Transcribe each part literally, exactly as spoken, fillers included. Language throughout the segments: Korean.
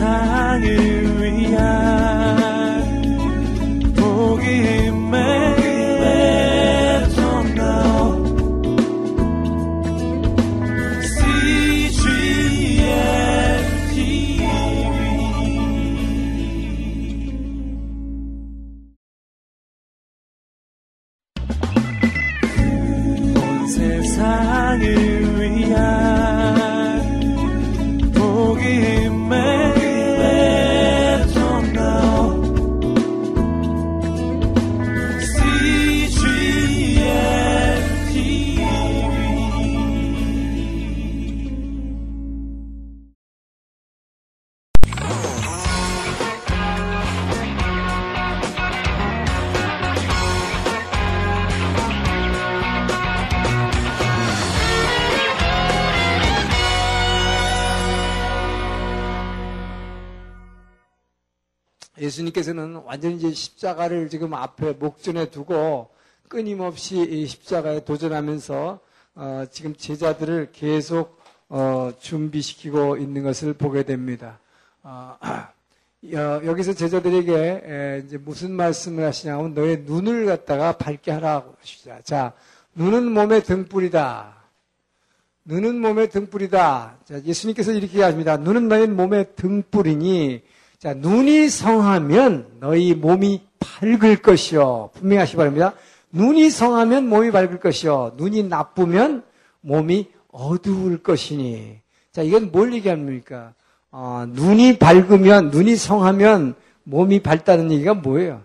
세상을 위한 복음의 통로 씨지엔 티비 온 세상을 위한 복음의 예수님께서는 완전히 이제 십자가를 지금 앞에 목전에 두고 끊임없이 이 십자가에 도전하면서 어 지금 제자들을 계속 어 준비시키고 있는 것을 보게 됩니다. 어, 여기서 제자들에게 이제 무슨 말씀을 하시냐면 너의 눈을 갖다가 밝게 하라고 하시자. 자, 눈은 몸의 등불이다. 눈은 몸의 등불이다. 자, 예수님께서 이렇게 하십니다. 눈은 너의 몸의 등불이니. 자, 눈이 성하면 너희 몸이 밝을 것이요. 분명히 하시기 바랍니다. 눈이 성하면 몸이 밝을 것이요. 눈이 나쁘면 몸이 어두울 것이니. 자, 이건 뭘 얘기합니까? 어, 눈이 밝으면, 눈이 성하면 몸이 밝다는 얘기가 뭐예요?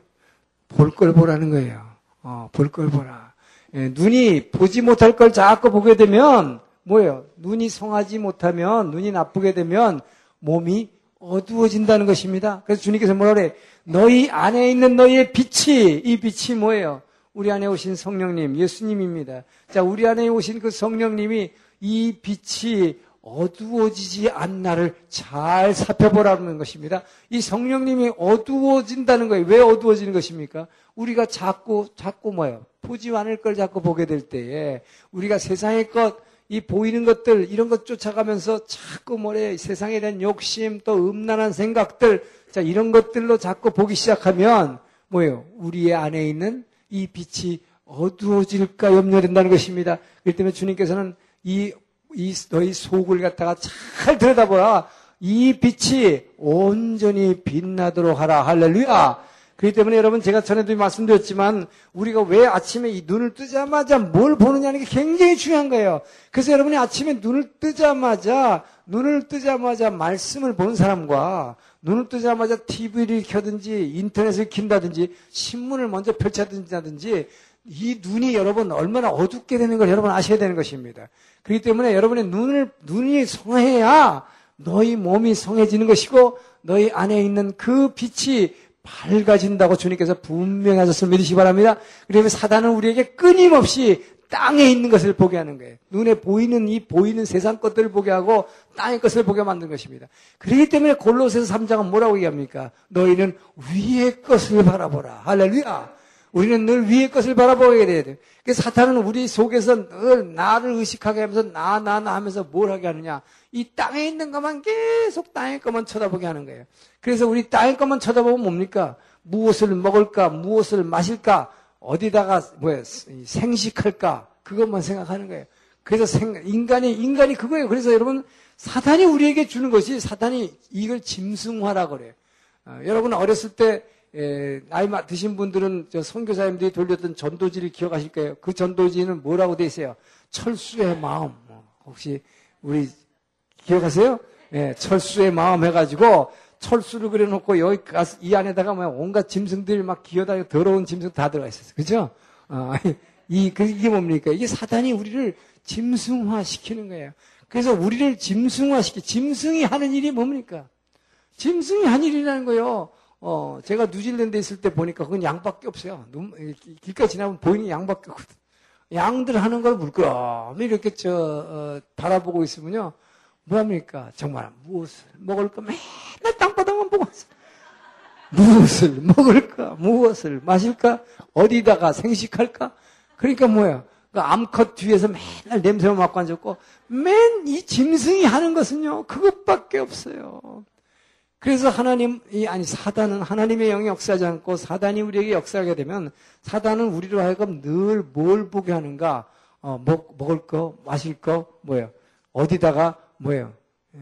볼 걸 보라는 거예요. 어, 볼 걸 보라. 예, 눈이 보지 못할 걸 자꾸 보게 되면 뭐예요? 눈이 성하지 못하면, 눈이 나쁘게 되면 몸이 어두워진다는 것입니다. 그래서 주님께서 뭐라 그래? 너희 안에 있는 너희의 빛이, 이 빛이 뭐예요? 우리 안에 오신 성령님, 예수님입니다. 자, 우리 안에 오신 그 성령님이 이 빛이 어두워지지 않나를 잘 살펴보라는 것입니다. 이 성령님이 어두워진다는 거예요. 왜 어두워지는 것입니까? 우리가 자꾸, 자꾸 뭐예요? 보지 않을 걸 자꾸 보게 될 때에 우리가 세상의 것, 이 보이는 것들 이런 것 쫓아가면서 자꾸 뭐래 세상에 대한 욕심 또 음란한 생각들 자 이런 것들로 자꾸 보기 시작하면 뭐예요? 우리의 안에 있는 이 빛이 어두워질까 염려된다는 것입니다. 그렇기 때문에 주님께서는 이, 이 너희 속을 갖다가 잘 들여다보라. 이 빛이 온전히 빛나도록 하라. 할렐루야. 그렇기 때문에 여러분 제가 전에도 말씀드렸지만 우리가 왜 아침에 이 눈을 뜨자마자 뭘 보느냐는 게 굉장히 중요한 거예요. 그래서 여러분이 아침에 눈을 뜨자마자 눈을 뜨자마자 말씀을 보는 사람과 눈을 뜨자마자 티비를 켜든지 인터넷을 킨다든지 신문을 먼저 펼쳐든다든지 이 눈이 여러분 얼마나 어둡게 되는 걸 여러분 아셔야 되는 것입니다. 그렇기 때문에 여러분의 눈을 눈이 성해야 너희 몸이 성해지는 것이고 너희 안에 있는 그 빛이 밝아진다고 주님께서 분명히 하셨음을 믿으시기 바랍니다. 그러면 사단은 우리에게 끊임없이 땅에 있는 것을 보게 하는 거예요. 눈에 보이는 이 보이는 세상 것들을 보게 하고 땅의 것을 보게 만든 것입니다. 그렇기 때문에 골로새서 삼 장은 뭐라고 얘기합니까? 너희는 위의 것을 바라보라. 할렐루야. 우리는 늘 위의 것을 바라보게 돼야 돼요. 그래서 사탄은 우리 속에서 늘 나를 의식하게 하면서 나, 나, 나 하면서 뭘 하게 하느냐. 이 땅에 있는 것만 계속 땅의 것만 쳐다보게 하는 거예요. 그래서 우리 땅의 것만 쳐다보면 뭡니까? 무엇을 먹을까? 무엇을 마실까? 어디다가 뭐야 생식할까? 그것만 생각하는 거예요. 그래서 생, 인간이, 인간이 그거예요. 그래서 여러분 사탄이 우리에게 주는 것이 사탄이 이걸 짐승화라고 그래요. 어, 여러분 어렸을 때 예, 나이 드신 분들은 저 선교사님들이 돌렸던 전도지를 기억하실 거예요. 그 전도지는 뭐라고 돼 있어요? 철수의 마음. 혹시 우리 기억하세요? 예, 철수의 마음 해가지고 철수를 그려놓고 여기 가서 이 안에다가 뭐 온갖 짐승들이 막 기어다니고 더러운 짐승 다 들어가 있었어요. 그죠? 어, 이, 이게 뭡니까? 이게 사단이 우리를 짐승화 시키는 거예요. 그래서 우리를 짐승화 시키, 짐승이 하는 일이 뭡니까? 짐승이 한 일이라는 거예요. 어, 제가 뉴질랜드에 있을 때 보니까 그건 양밖에 없어요. 길가 지나면 보이는 양밖에 없거든. 양들 하는 걸 물끄러미 이렇게 저, 어, 바라보고 있으면요. 뭐 합니까? 정말 무엇을 먹을까? 맨날 땅바닥만 보고 있어요. 무엇을 먹을까? 무엇을 마실까? 어디다가 생식할까? 그러니까 뭐야? 그 암컷 뒤에서 맨날 냄새만 맡고 앉았고, 맨 이 짐승이 하는 것은요, 그것밖에 없어요. 그래서 하나님, 아니 사단은 하나님의 영이 역사하지 않고 사단이 우리에게 역사하게 되면 사단은 우리로 하여금 늘 뭘 보게 하는가? 어, 먹, 먹을 거, 마실 거, 뭐예요? 어디다가 뭐예요? 예,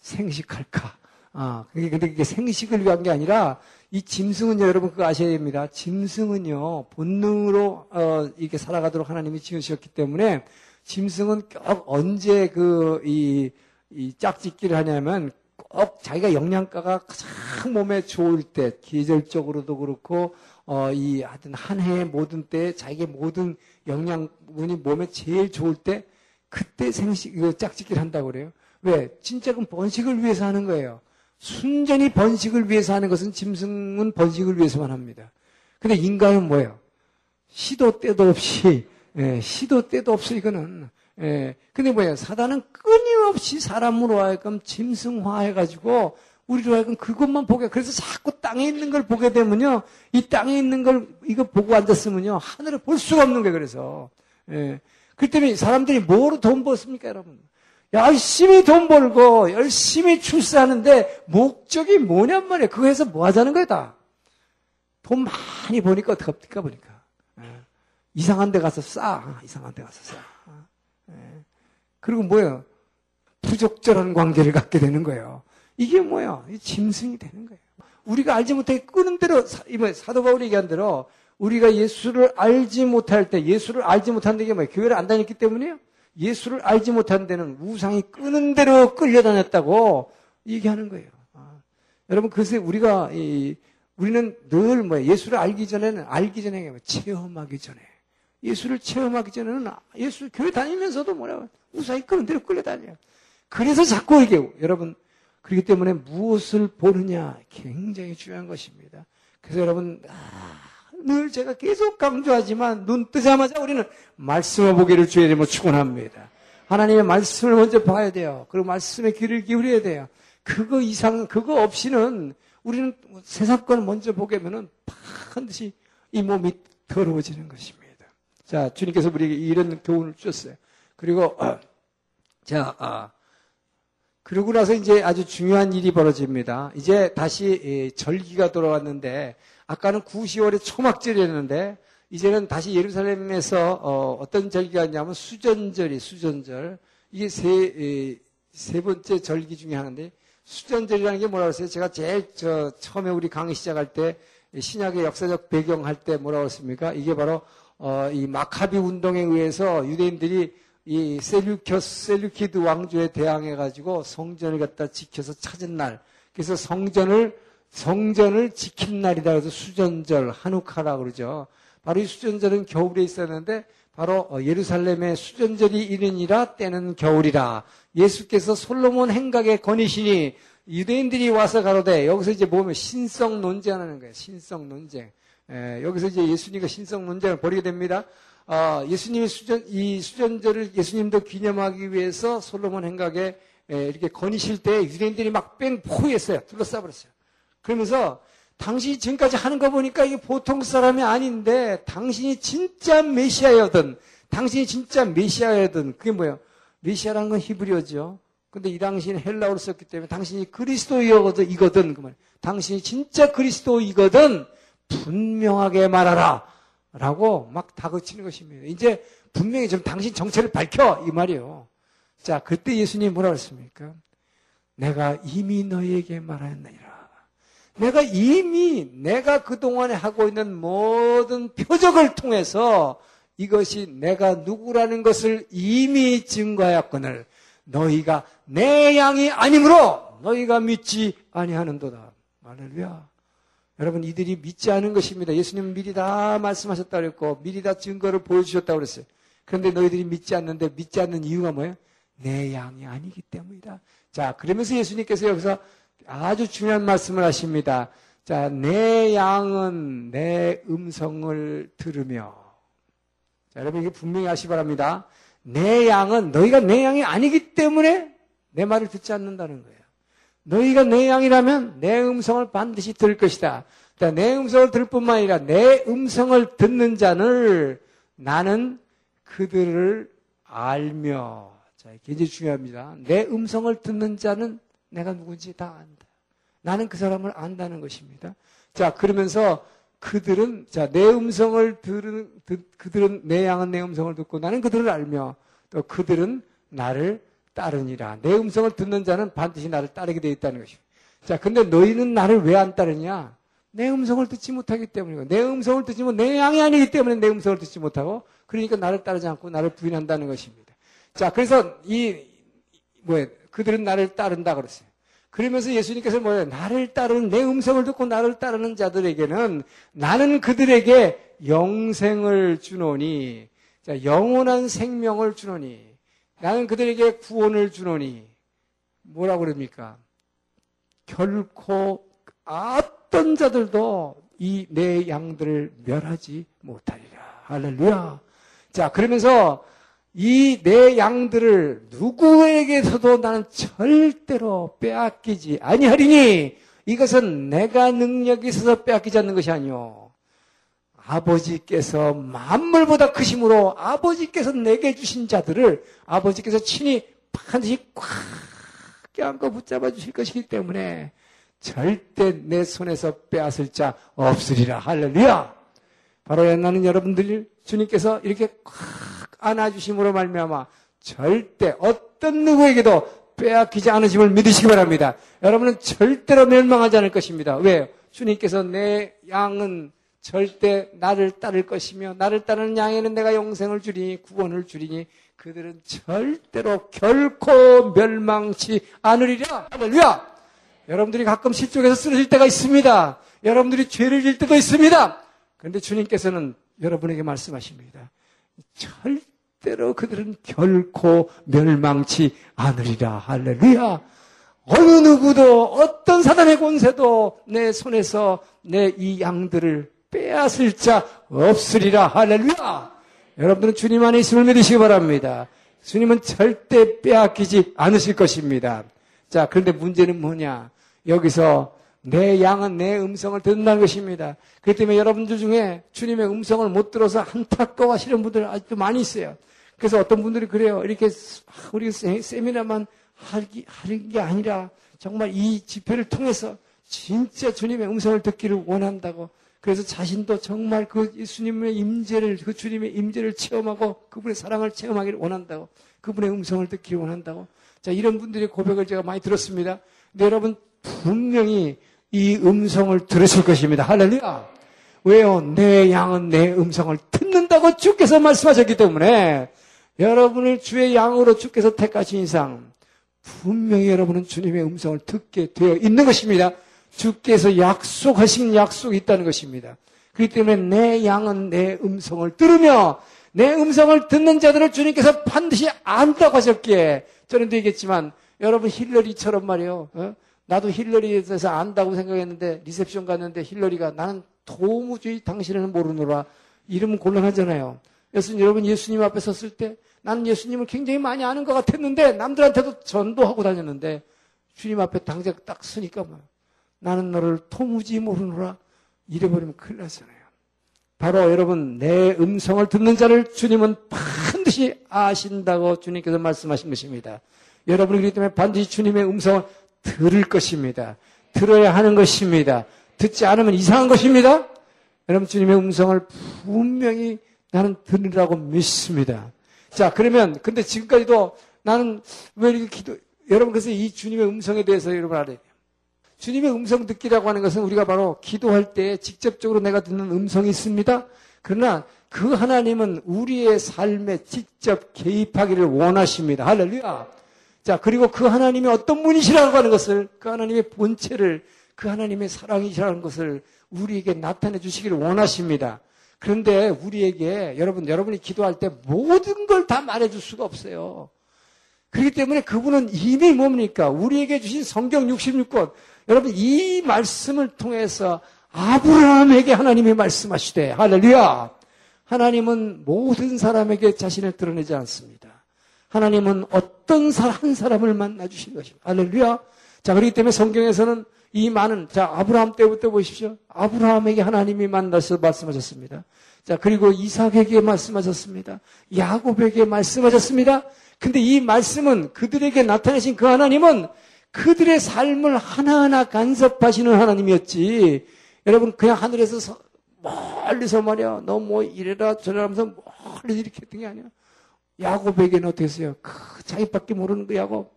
생식할까? 아, 그게 근데 그게 생식을 위한 게 아니라 이 짐승은요, 여러분 그거 아셔야 됩니다. 짐승은요, 본능으로 어, 이렇게 살아가도록 하나님이 지으셨기 때문에 짐승은 꼭 언제 그 이 이 짝짓기를 하냐면 꼭 자기가 영양가가 가장 몸에 좋을 때, 계절적으로도 그렇고 어, 이 하여튼 한 해의 모든 때에 자기의 모든 영양분이 몸에 제일 좋을 때 그때 생식 그 짝짓기를 한다고 그래요. 왜? 진짜 그건 번식을 위해서 하는 거예요. 순전히 번식을 위해서 하는 것은 짐승은 번식을 위해서만 합니다. 근데 인간은 뭐예요? 시도 때도 없이, 예, 시도 때도 없이 이거는, 예. 근데 뭐예요? 사단은 끊임없이 사람으로 하여금 짐승화해가지고 우리로 하여금 그것만 보게, 그래서 자꾸 땅에 있는 걸 보게 되면요. 이 땅에 있는 걸 이거 보고 앉았으면요. 하늘을 볼 수가 없는 거예요, 그래서. 예. 그 때문에 사람들이 뭐로 돈 벌습니까, 여러분? 열심히 돈 벌고 열심히 출세하는데 목적이 뭐냔 말이에요. 그거 해서 뭐 하자는 거야 다. 돈 많이 버니까 어떡합니까 보니까. 예. 이상한 데 가서 싸. 이상한 데 가서 싸. 예. 그리고 뭐예요? 부적절한 관계를 갖게 되는 거예요. 이게 뭐예요? 이 짐승이 되는 거예요. 우리가 알지 못하게 끄는 대로 사도 바울이 얘기한 대로 우리가 예수를 알지 못할 때 예수를 알지 못하는 게 뭐예요? 교회를 안 다녔기 때문이에요. 예수를 알지 못한 데는 우상이 끄는 대로 끌려다녔다고 얘기하는 거예요. 아. 여러분, 그래서 우리가, 이, 우리는 늘 뭐 예수를 알기 전에는, 알기 전에, 체험하기 전에. 예수를 체험하기 전에는 예수 교회 다니면서도 뭐라고, 우상이 끄는 대로 끌려다녀요. 그래서 자꾸 이게, 여러분, 그렇기 때문에 무엇을 보느냐, 굉장히 중요한 것입니다. 그래서 여러분, 아. 늘 제가 계속 강조하지만 눈 뜨자마자 우리는 말씀을 보기를 주의 이름으로 축원합니다. 하나님의 말씀을 먼저 봐야 돼요. 그리고 말씀에 귀를 기울여야 돼요. 그거 이상, 그거 없이는 우리는 세상 걸 먼저 보게 되면 반드시 이 몸이 더러워지는 것입니다. 자, 주님께서 우리에게 이런 교훈을 주셨어요. 그리고 어, 자, 아, 그러고 나서 이제 아주 중요한 일이 벌어집니다. 이제 다시 예, 절기가 돌아왔는데. 아까는 구, 시월에 초막절이었는데 이제는 다시 예루살렘에서 어, 어떤 절기가 있냐면 수전절이 수전절 이게 세, 세 번째 절기 중에 하나인데 수전절이라는 게 뭐라고 했어요? 제가 제일 저, 처음에 우리 강의 시작할 때 신약의 역사적 배경 할 때 뭐라고 했습니까? 이게 바로 어, 이 마카비 운동에 의해서 유대인들이 이 셀루키스 셀루키드 왕조에 대항해 가지고 성전을 갖다 지켜서 찾은 날 그래서 성전을 성전을 지킨 날이다 그래서 수전절, 하누카라 그러죠. 바로 이 수전절은 겨울에 있었는데 바로 예루살렘의 수전절이 이르니라 때는 겨울이라. 예수께서 솔로몬 행각에 거니시니 유대인들이 와서 가로되 여기서 이제 보면 신성 논쟁하는 거예요. 신성 논쟁. 에, 여기서 이제 예수님과 신성 논쟁을 벌이게 됩니다. 어, 예수님이 수전 이 수전절을 예수님도 기념하기 위해서 솔로몬 행각에 에, 이렇게 거니실 때 유대인들이 막 뺑포했어요. 둘러싸버렸어요. 그러면서 당신이 지금까지 하는 거 보니까 이게 보통 사람이 아닌데 당신이 진짜 메시아여든 당신이 진짜 메시아여든 그게 뭐예요? 메시아라는 건 히브리어죠. 근데 이 당시에는 헬라어로 썼기 때문에 당신이 그리스도이거든 이거든 그 말이에요. 당신이 진짜 그리스도이거든 분명하게 말하라 라고 막 다그치는 것입니다. 이제 분명히 좀 당신 정체를 밝혀 이 말이에요. 자, 그때 예수님이 뭐라고 했습니까? 내가 이미 너희에게 말하였느니라. 내가 이미 내가 그동안에 하고 있는 모든 표적을 통해서 이것이 내가 누구라는 것을 이미 증거하였거늘 너희가 내 양이 아니므로 너희가 믿지 아니하는도다. 할렐루야. 여러분 이들이 믿지 않은 것입니다. 예수님은 미리 다 말씀하셨다고 그랬고 미리 다 증거를 보여주셨다고 그랬어요. 그런데 너희들이 믿지 않는데 믿지 않는 이유가 뭐예요? 내 양이 아니기 때문이다. 자, 그러면서 예수님께서 여기서 아주 중요한 말씀을 하십니다. 자, 내 양은 내 음성을 들으며. 자, 여러분 이게 분명히 아시기 바랍니다. 내 양은 너희가 내 양이 아니기 때문에 내 말을 듣지 않는다는 거예요. 너희가 내 양이라면 내 음성을 반드시 들을 것이다. 자, 내 음성을 들을 뿐만 아니라 내 음성을 듣는 자를 나는 그들을 알며. 자, 이게 굉장히 중요합니다. 내 음성을 듣는 자는 내가 누군지 다 안다. 나는 그 사람을 안다는 것입니다. 자, 그러면서 그들은, 자, 내 음성을 들은, 듣, 그들은, 내 양은 내 음성을 듣고 나는 그들을 알며 또 그들은 나를 따르니라. 내 음성을 듣는 자는 반드시 나를 따르게 되어 있다는 것입니다. 자, 근데 너희는 나를 왜 안 따르냐? 내 음성을 듣지 못하기 때문이고, 내 음성을 듣지 못하고, 내 양이 아니기 때문에 내 음성을 듣지 못하고, 그러니까 나를 따르지 않고 나를 부인한다는 것입니다. 자, 그래서 이, 뭐예요? 그들은 나를 따른다 그랬어요. 그러면서 예수님께서 뭐예요? 나를 따르는, 내 음성을 듣고 나를 따르는 자들에게는 나는 그들에게 영생을 주노니, 자, 영원한 생명을 주노니, 나는 그들에게 구원을 주노니, 뭐라고 그럽니까? 결코 어떤 자들도 이 내 양들을 멸하지 못하리라. 할렐루야. 자, 그러면서 이 내 양들을 누구에게서도 나는 절대로 빼앗기지 아니하리니 이것은 내가 능력이 있어서 빼앗기지 않는 것이 아니오. 아버지께서 만물보다 크심으로 아버지께서 내게 주신 자들을 아버지께서 친히 반드시 꽉 껴안고 붙잡아 주실 것이기 때문에 절대 내 손에서 빼앗을 자 없으리라. 할렐루야. 바로 나는 여러분들 주님께서 이렇게 꽉 안아주심으로 말미암아 절대 어떤 누구에게도 빼앗기지 않으심을 믿으시기 바랍니다. 여러분은 절대로 멸망하지 않을 것입니다. 왜요? 주님께서 내 양은 절대 나를 따를 것이며 나를 따르는 양에는 내가 영생을 주리니 구원을 주리니 그들은 절대로 결코 멸망치 않으리라. 할렐루야. 여러분들이 가끔 실족해서 쓰러질 때가 있습니다. 여러분들이 죄를 질 때도 있습니다. 그런데 주님께서는 여러분에게 말씀하십니다. 절대로 그들은 결코 멸망치 않으리라. 할렐루야. 어느 누구도 어떤 사단의 권세도 내 손에서 내 이 양들을 빼앗을 자 없으리라. 할렐루야. 여러분들은 주님 안에 있음을 믿으시기 바랍니다. 주님은 절대 빼앗기지 않으실 것입니다. 자, 그런데 문제는 뭐냐? 여기서 내 양은 내 음성을 듣는다는 것입니다. 그렇기 때문에 여러분들 중에 주님의 음성을 못 들어서 안타까워하시는 분들 아직도 많이 있어요. 그래서 어떤 분들이 그래요. 이렇게 우리 세미나만 하는 게 아니라 정말 이 집회를 통해서 진짜 주님의 음성을 듣기를 원한다고. 그래서 자신도 정말 그 주님의 임재를, 그 주님의 임재를 체험하고 그분의 사랑을 체험하기를 원한다고. 그분의 음성을 듣기를 원한다고. 자, 이런 분들의 고백을 제가 많이 들었습니다. 근데 여러분 분명히 이 음성을 들으실 것입니다. 할렐루야. 왜요? 내 양은 내 음성을 듣는다고 주께서 말씀하셨기 때문에 여러분을 주의 양으로 주께서 택하신 이상 분명히 여러분은 주님의 음성을 듣게 되어 있는 것입니다. 주께서 약속하신 약속이 있다는 것입니다. 그렇기 때문에 내 양은 내 음성을 들으며 내 음성을 듣는 자들을 주님께서 반드시 안다고 하셨기에 저는도 얘기했지만 여러분 힐러리처럼 말이에요. 어? 나도 힐러리에 대해서 안다고 생각했는데 리셉션 갔는데 힐러리가 나는 도무지 당신은 모르노라. 이름은 곤란하잖아요. 예수님, 여러분 예수님 앞에 섰을 때 나는 예수님을 굉장히 많이 아는 것 같았는데 남들한테도 전도하고 다녔는데 주님 앞에 당장 딱 서니까 뭐, 나는 너를 도무지 모르노라. 이래버리면 큰일 나잖아요. 바로 여러분 내 음성을 듣는 자를 주님은 반드시 아신다고 주님께서 말씀하신 것입니다. 여러분이 그렇기 때문에 반드시 주님의 음성을 들을 것입니다. 들어야 하는 것입니다. 듣지 않으면 이상한 것입니다. 여러분 주님의 음성을 분명히 나는 들으라고 믿습니다. 자, 그러면 근데 지금까지도 나는 왜 이렇게 기도 여러분 그래서 이 주님의 음성에 대해서 여러분 알아야 돼요. 주님의 음성 듣기라고 하는 것은 우리가 바로 기도할 때 직접적으로 내가 듣는 음성이 있습니다. 그러나 그 하나님은 우리의 삶에 직접 개입하기를 원하십니다. 할렐루야. 자, 그리고 그 하나님이 어떤 분이시라고 하는 것을, 그 하나님의 본체를, 그 하나님의 사랑이시라는 것을 우리에게 나타내 주시기를 원하십니다. 그런데 우리에게 여러분, 여러분이 기도할 때 모든 걸 다 말해줄 수가 없어요. 그렇기 때문에 그분은 이미 뭡니까? 우리에게 주신 성경 육십육 권, 여러분 이 말씀을 통해서 아브라함에게 하나님이 말씀하시되 할렐루야. 하나님은 모든 사람에게 자신을 드러내지 않습니다. 하나님은 어떤 한 사람을 만나 주신 것입니다. 할렐루야. 자, 그렇기 때문에 성경에서는 이 많은 자 아브라함 때부터 보십시오. 아브라함에게 하나님이 만나서 말씀하셨습니다. 자, 그리고 이삭에게 말씀하셨습니다. 야곱에게 말씀하셨습니다. 근데 이 말씀은 그들에게 나타내신 그 하나님은 그들의 삶을 하나하나 간섭하시는 하나님이었지. 여러분 그냥 하늘에서 서, 멀리서 말이야 너 뭐 이래라 저래라 하면서 멀리서 이렇게 했던 게 아니야. 야곱에게는 어떻게 했어요? 그 자기밖에 모르는 그 야곱.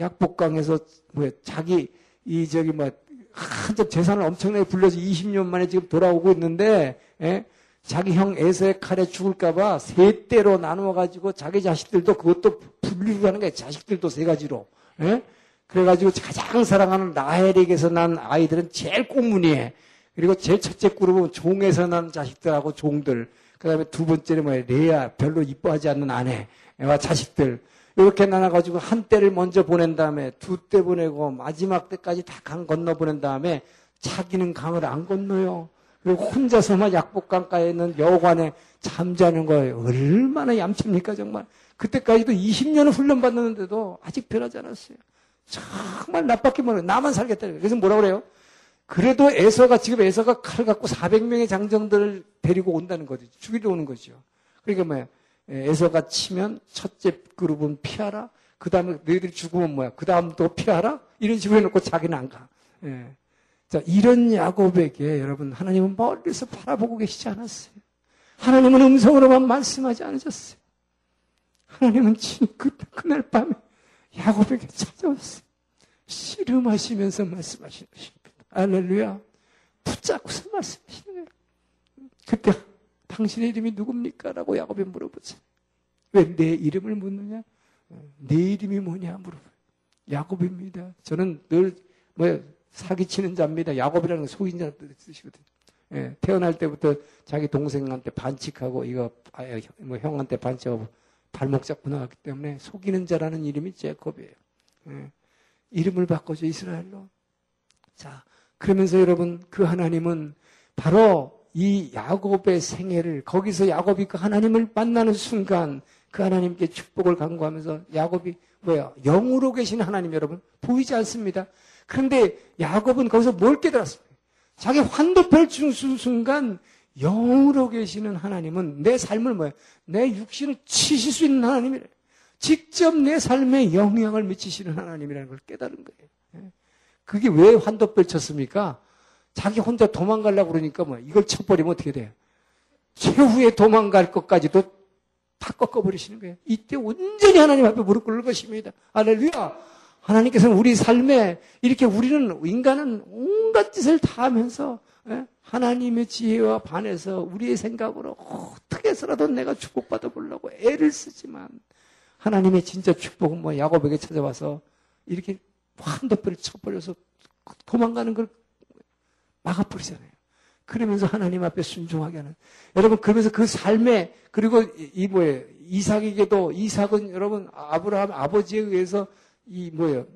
약복강에서 뭐야 자기 이 저기 뭐 한참 재산을 엄청나게 불려서 이십 년 만에 지금 돌아오고 있는데 에? 자기 형 에서의 칼에 죽을까 봐 세 대로 나누어 가지고 자기 자식들도 그것도 분리를 하는 거야. 자식들도 세 가지로. 에? 그래가지고 가장 사랑하는 라헬에게서 난 아이들은 제일 꽁무니해. 그리고 제일 첫째 그룹은 종에서 난 자식들하고 종들. 그 다음에 두 번째는 뭐예요? 레아, 별로 이뻐하지 않는 아내와 자식들. 이렇게 나눠가지고 한 때를 먼저 보낸 다음에 두 때 보내고 마지막 때까지 다 강 건너 보낸 다음에 자기는 강을 안 건너요. 그리고 혼자서만 약복강가에 있는 여관에 잠자는 거예요. 얼마나 얌칩니까 정말. 그때까지도 이십 년을 훈련받았는데도 아직 변하지 않았어요. 정말 나밖에 모르고 나만 살겠다. 그래서 뭐라 그래요? 그래도 에서가 지금 에서가 칼 갖고 사백 명의 장정들을 데리고 온다는 거죠. 죽이러 오는 거죠. 그러니까 뭐야? 에서가 치면 첫째 그룹은 피하라. 그 다음에 너희들이 죽으면 뭐야? 그 다음도 피하라. 이런 식으로 해놓고 자기는 안 가. 예. 자, 이런 야곱에게 여러분 하나님은 멀리서 바라보고 계시지 않았어요. 하나님은 음성으로만 말씀하지 않으셨어요. 하나님은 그, 그날 밤에 야곱에게 찾아왔어요. 씨름하시면서 말씀하시는 것입니다. 알렐루야. 붙잡고서 말씀하시는 거예요. 그때 당신의 이름이 누굽니까? 라고 야곱이 물어보세요. 왜 내 이름을 묻느냐? 내 이름이 뭐냐? 물어봐요. 야곱입니다. 저는 늘 뭐야 사기치는 자입니다. 야곱이라는 건 속인자라는 뜻이거든요. 예, 태어날 때부터 자기 동생한테 반칙하고 이거 뭐 형한테 반칙하고 발목 잡고 나왔기 때문에 속이는 자라는 이름이 제곱이에요. 예, 이름을 바꿔줘 이스라엘로. 자, 그러면서 여러분 그 하나님은 바로 이 야곱의 생애를 거기서 야곱이 그 하나님을 만나는 순간 그 하나님께 축복을 간구하면서 야곱이 뭐야 영으로 계신 하나님 여러분 보이지 않습니다. 그런데 야곱은 거기서 뭘 깨달았어요? 자기 환도표를 주는 순간 영으로 계시는 하나님은 내 삶을 뭐예요? 내 육신을 치실 수 있는 하나님이래. 직접 내 삶에 영향을 미치시는 하나님이라는 걸 깨달은 거예요. 그게 왜 환도표를 쳤습니까? 자기 혼자 도망가려고 그러니까 뭐예요? 이걸 쳐버리면 어떻게 돼요? 최후에 도망갈 것까지도 다 꺾어버리시는 거예요. 이때 온전히 하나님 앞에 무릎 꿇을 것입니다. 할렐루야! 하나님께서는 우리 삶에 이렇게 우리는 인간은 온갖 짓을 다 하면서 하나님의 지혜와 반해서 우리의 생각으로 어떻게 해서라도 내가 축복받아 보려고 애를 쓰지만 하나님의 진짜 축복은 뭐 야곱에게 찾아와서 이렇게 환도뼈를 쳐버려서 도망가는 걸 막아버리잖아요. 그러면서 하나님 앞에 순종하게 하는 여러분 그러면서 그 삶에 그리고 이 뭐예요? 이삭에게도 이삭은 여러분 아브라함 아버지에 의해서 이 뭐예요?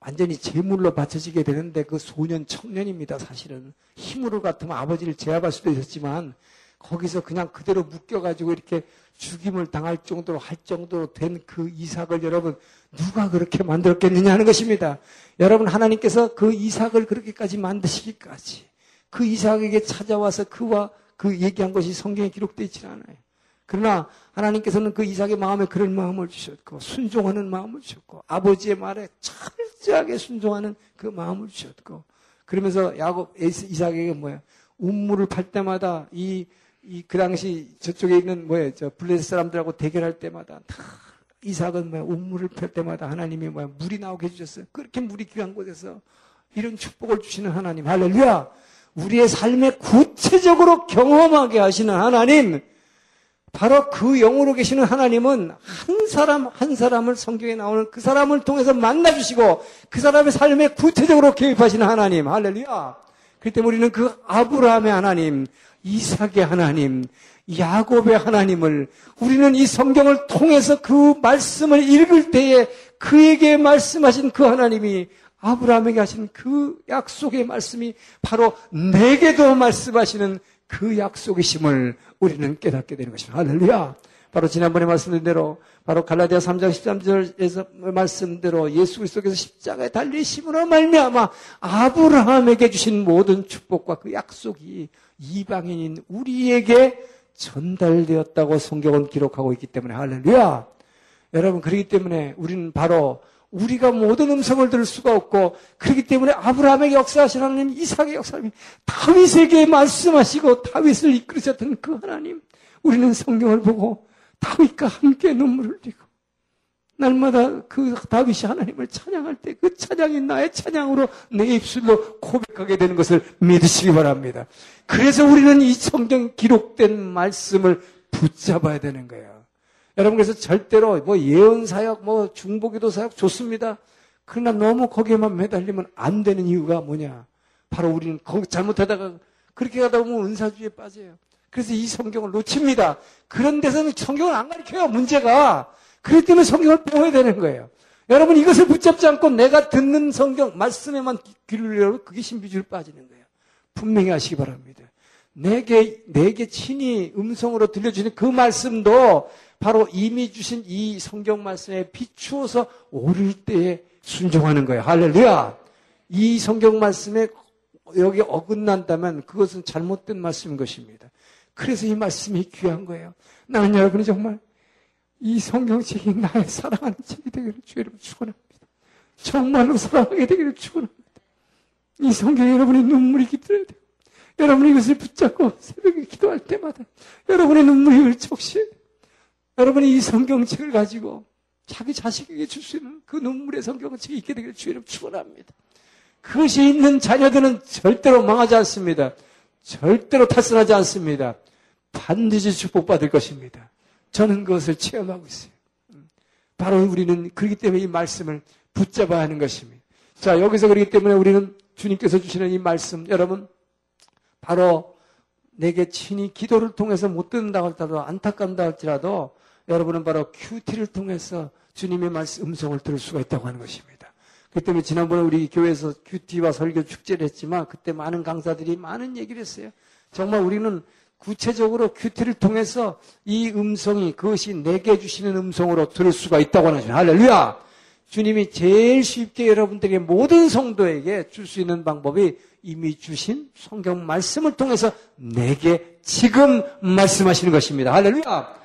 완전히 제물로 바쳐지게 되는데 그 소년 청년입니다. 사실은 힘으로 같으면 아버지를 제압할 수도 있었지만 거기서 그냥 그대로 묶여가지고 이렇게 죽임을 당할 정도로 할 정도로 된 그 이삭을 여러분 누가 그렇게 만들었겠느냐 하는 것입니다. 여러분 하나님께서 그 이삭을 그렇게까지 만드시기까지 그 이삭에게 찾아와서 그와 그 얘기한 것이 성경에 기록되어 있지는 않아요. 그러나 하나님께서는 그 이삭의 마음에 그런 마음을 주셨고 순종하는 마음을 주셨고 아버지의 말에 철저하게 순종하는 그 마음을 주셨고 그러면서 야곱 이삭에게 뭐야 운물을 팔 때마다 이 이 그 당시 저쪽에 있는 뭐야 저 블레셋 사람들하고 대결할 때마다 다 이삭은 뭐야 운물을 팔 때마다 하나님이 뭐야 물이 나오게 해 주셨어요. 그렇게 물이 귀한 곳에서 이런 축복을 주시는 하나님 할렐루야. 우리의 삶에 구체적으로 경험하게 하시는 하나님. 바로 그 영으로 계시는 하나님은 한 사람 한 사람을 성경에 나오는 그 사람을 통해서 만나주시고 그 사람의 삶에 구체적으로 개입하시는 하나님. 할렐루야. 그렇기 때문에 우리는 그 아브라함의 하나님, 이삭의 하나님, 야곱의 하나님을 우리는 이 성경을 통해서 그 말씀을 읽을 때에 그에게 말씀하신 그 하나님이 아브라함에게 하신 그 약속의 말씀이 바로 내게도 말씀하시는 그 약속이심을 우리는 깨닫게 되는 것입니다. 할렐루야. 바로 지난번에 말씀드린 대로 바로 갈라디아 삼 장 십삼 절에서 말씀대로 예수 그리스도께서 십자가에 달리심으로 말미암아 아브라함에게 주신 모든 축복과 그 약속이 이방인인 우리에게 전달되었다고 성경은 기록하고 있기 때문에 할렐루야. 여러분 그렇기 때문에 우리는 바로 우리가 모든 음성을 들을 수가 없고, 그렇기 때문에 아브라함에게 역사하신 하나님, 이삭의 역사하신 하나님, 다윗에게 말씀하시고 다윗을 이끌으셨던 그 하나님, 우리는 성경을 보고 다윗과 함께 눈물을 흘리고 날마다 그 다윗이 하나님을 찬양할 때 그 찬양이 나의 찬양으로 내 입술로 고백하게 되는 것을 믿으시기 바랍니다. 그래서 우리는 이 성경 기록된 말씀을 붙잡아야 되는 거예요. 여러분, 그래서 절대로 뭐 예언사역, 뭐 중보기도사역 좋습니다. 그러나 너무 거기에만 매달리면 안 되는 이유가 뭐냐? 바로 우리는 거기 잘못하다가 그렇게 가다 보면 은사주의에 빠져요. 그래서 이 성경을 놓칩니다. 그런 데서는 성경을 안 가르쳐요, 문제가. 그렇기 때문에 성경을 배워야 되는 거예요. 여러분, 이것을 붙잡지 않고 내가 듣는 성경 말씀에만 귀를 기울이려면 그게 신비주의로 빠지는 거예요. 분명히 하시기 바랍니다. 내게 내게 친히 음성으로 들려주는 그 말씀도 바로 이미 주신 이 성경 말씀에 비추어서 오를 때에 순종하는 거예요. 할렐루야! 이 성경 말씀에 여기 어긋난다면 그것은 잘못된 말씀인 것입니다. 그래서 이 말씀이 귀한 거예요. 나는 여러분이 정말 이 성경책이 나의 사랑하는 책이 되기를 주의 이름으로 축원합니다. 정말로 사랑하게 되기를 축원합니다. 이 성경에 여러분의 눈물이 깃들어야 돼요. 여러분이 이것을 붙잡고 새벽에 기도할 때마다 여러분의 눈물이 흘적시, 여러분이 이 성경책을 가지고 자기 자식에게 줄 수 있는 그 눈물의 성경책이 있게 되기를 주의 이름으로 축원합니다. 그것이 있는 자녀들은 절대로 망하지 않습니다. 절대로 탓선하지 않습니다. 반드시 축복받을 것입니다. 저는 그것을 체험하고 있어요. 바로 우리는 그렇기 때문에 이 말씀을 붙잡아야 하는 것입니다. 자, 여기서 그렇기 때문에 우리는 주님께서 주시는 이 말씀, 여러분, 바로 내게 친히 기도를 통해서 못 듣는다고 할지라도, 안타깝다 할지라도, 여러분은 바로 큐티를 통해서 주님의 말씀, 음성을 들을 수가 있다고 하는 것입니다. 그 때문에 지난번에 우리 교회에서 큐티와 설교 축제를 했지만, 그때 많은 강사들이 많은 얘기를 했어요. 정말 우리는 구체적으로 큐티를 통해서 이 음성이, 그것이 내게 주시는 음성으로 들을 수가 있다고 하시죠. 할렐루야! 주님이 제일 쉽게 여러분들에게, 모든 성도에게 줄 수 있는 방법이 이미 주신 성경 말씀을 통해서 내게 지금 말씀하시는 것입니다. 할렐루야!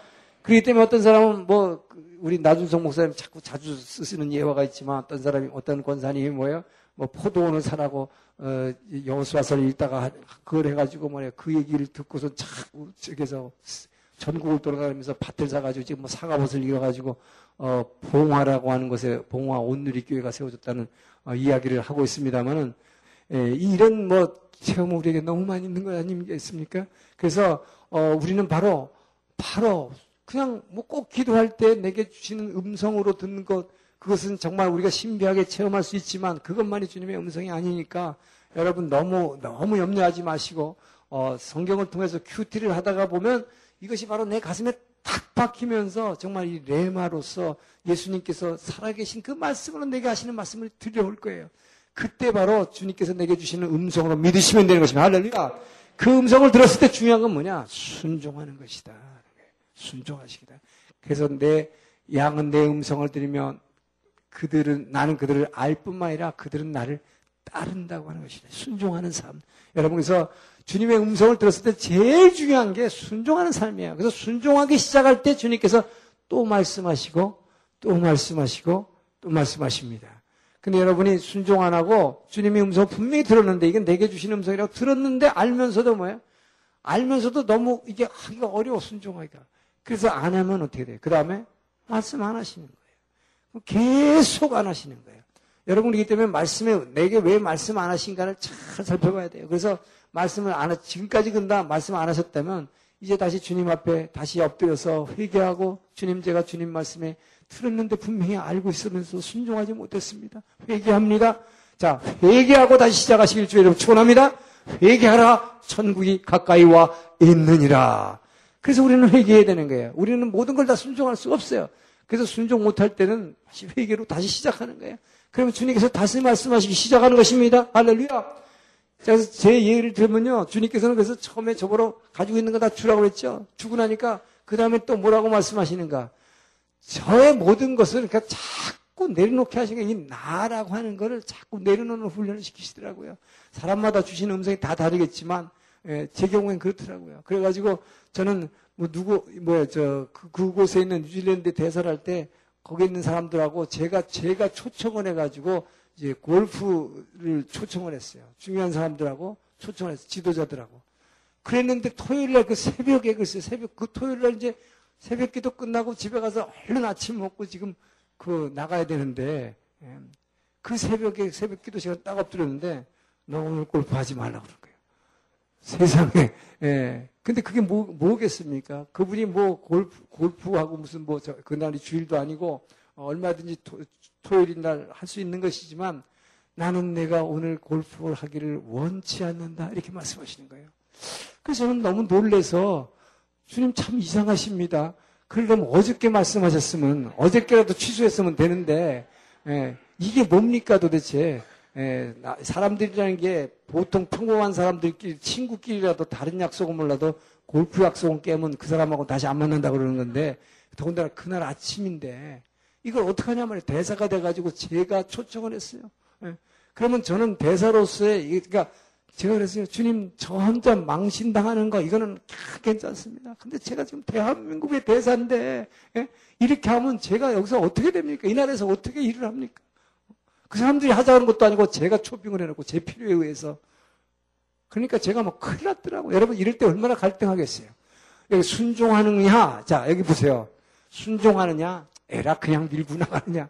그렇기 때문에 어떤 사람은 뭐, 우리 나준성 목사님 자꾸 자주 쓰시는 예화가 있지만, 어떤 사람이, 어떤 권사님이 뭐예요? 뭐, 포도원을 사라고, 어, 여호수아서를 읽다가, 그걸 해가지고 뭐예요? 그 얘기를 듣고서 자꾸, 저기서, 전국을 돌아다니면서 밭을 사가지고, 지금 뭐 사과밭을 이어가지고, 어, 봉화라고 하는 곳에, 봉화 온누리교회가 세워졌다는, 어, 이야기를 하고 있습니다만은, 예, 이런 뭐, 체험은 우리에게 너무 많이 있는 거 아니겠습니까? 그래서, 어, 우리는 바로, 바로, 그냥 뭐 꼭 기도할 때 내게 주시는 음성으로 듣는 것, 그것은 정말 우리가 신비하게 체험할 수 있지만 그것만이 주님의 음성이 아니니까 여러분 너무 너무 염려하지 마시고, 어, 성경을 통해서 큐티를 하다가 보면 이것이 바로 내 가슴에 탁 박히면서 정말 이 레마로서 예수님께서 살아계신 그 말씀으로 내게 하시는 말씀을 들려올 거예요. 그때 바로 주님께서 내게 주시는 음성으로 믿으시면 되는 것입니다. 할렐루야! 그 음성을 들었을 때 중요한 건 뭐냐? 순종하는 것이다. 순종하시기다. 그래서 내 양은 내 음성을 들으면 그들은, 나는 그들을 알 뿐만 아니라 그들은 나를 따른다고 하는 것이다. 순종하는 삶. 여러분, 그래서 주님의 음성을 들었을 때 제일 중요한 게 순종하는 삶이에요. 그래서 순종하기 시작할 때 주님께서 또 말씀하시고 또 말씀하시고 또 말씀하십니다. 근데 여러분이 순종 안 하고 주님의 음성을 분명히 들었는데, 이건 내게 주신 음성이라고 들었는데 알면서도 뭐예요? 알면서도 너무 이게 하기가 어려워, 순종하기가. 그래서 안 하면 어떻게 돼요? 그 다음에 말씀 안 하시는 거예요. 계속 안 하시는 거예요. 여러분, 그렇기 때문에 말씀에, 내게 왜 말씀 안 하신가를 잘 살펴봐야 돼요. 그래서 말씀을 안, 하, 지금까지 근다 말씀 안 하셨다면, 이제 다시 주님 앞에 다시 엎드려서 회개하고, 주님, 제가 주님 말씀에 들었는데 분명히 알고 있으면서 순종하지 못했습니다. 회개합니다. 자, 회개하고 다시 시작하시길 주의 이름으로 축원합니다. 회개하라. 천국이 가까이 와 있느니라. 그래서 우리는 회개해야 되는 거예요. 우리는 모든 걸 다 순종할 수가 없어요. 그래서 순종 못할 때는 다시 회개로 다시 시작하는 거예요. 그러면 주님께서 다시 말씀하시기 시작하는 것입니다. 할렐루야! 그래서 제 예를 들면요, 주님께서는 그래서 처음에 저보러 가지고 있는 거 다 주라고 했죠. 주고 나니까 그 다음에 또 뭐라고 말씀하시는가? 저의 모든 것을 그러니까 자꾸 내려놓게 하시는 게, 이 나라고 하는 거를 자꾸 내려놓는 훈련을 시키시더라고요. 사람마다 주시는 음성이 다 다르겠지만, 예, 제 경우엔 그렇더라고요. 그래가지고 저는 뭐 누구 뭐야 저 그, 그곳에 있는 뉴질랜드 대사를 할 때 거기 있는 사람들하고 제가 제가 초청을 해가지고 이제 골프를 초청을 했어요. 중요한 사람들하고 초청을 했어요. 지도자들하고. 그랬는데 토요일날 그 새벽에 글쎄 새벽 그 토요일날 이제 새벽기도 끝나고 집에 가서 얼른 아침 먹고 지금 그 나가야 되는데 그 새벽에 새벽기도 시간 딱 엎드렸는데 너 오늘 골프하지 말라고 그런 거예요. 세상에. 예. 근데 그게 뭐, 뭐겠습니까? 그분이 뭐 골프, 골프하고 무슨 뭐 저, 그날이 주일도 아니고 어, 얼마든지 토, 토요일 날 할 수 있는 것이지만 나는 내가 오늘 골프를 하기를 원치 않는다. 이렇게 말씀하시는 거예요. 그래서 저는 너무 놀라서 주님 참 이상하십니다. 그러려면 어저께 말씀하셨으면 어저께라도 취소했으면 되는데 예, 이게 뭡니까 도대체. 예, 사람들이라는 게 보통 평범한 사람들끼리 친구끼리라도 다른 약속은 몰라도 골프 약속은 깨면 그 사람하고 다시 안 만난다고 그러는 건데 더군다나 그날 아침인데 이걸 어떻게 하냐 말이에요. 대사가 돼가지고 제가 초청을 했어요. 예. 그러면 저는 대사로서의 그러니까 제가 그랬어요. 주님 저 혼자 망신당하는 거 이거는 괜찮습니다. 근데 제가 지금 대한민국의 대사인데 예? 이렇게 하면 제가 여기서 어떻게 됩니까? 이 나라에서 어떻게 일을 합니까? 그 사람들이 하자는 것도 아니고 제가 초빙을 해놓고 제 필요에 의해서. 그러니까 제가 막 큰일 났더라고요. 여러분 이럴 때 얼마나 갈등하겠어요. 여기 순종하느냐. 자 여기 보세요. 순종하느냐. 에라 그냥 밀고 나가느냐.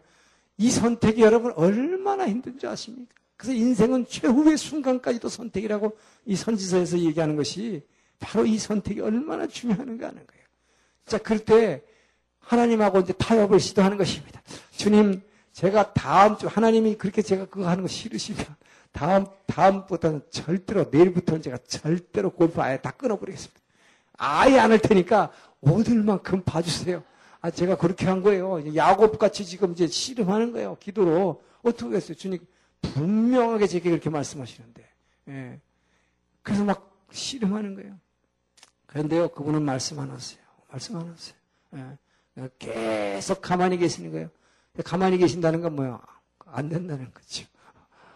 이 선택이 여러분 얼마나 힘든지 아십니까? 그래서 인생은 최후의 순간까지도 선택이라고 이 선지서에서 얘기하는 것이 바로 이 선택이 얼마나 중요한가 하는 거예요. 자, 그럴 때 하나님하고 이제 타협을 시도하는 것입니다. 주님, 제가 다음 주, 하나님이 그렇게 제가 그거 하는 거 싫으시면 다음, 다음보다는 절대로, 내일부터는 제가 절대로 골프 아예 다 끊어버리겠습니다. 아예 안 할 테니까 오늘만큼 봐주세요. 아, 제가 그렇게 한 거예요. 야곱같이 지금 이제 씨름하는 거예요. 기도로. 어떻게 하겠어요? 주님. 분명하게 제게 그렇게 말씀하시는데, 예. 그래서 막 씨름하는 거예요. 그런데요, 그분은 말씀 안 하세요. 말씀 안 하세요. 예. 계속 가만히 계시는 거예요. 가만히 계신다는 건 뭐야? 안 된다는 거죠.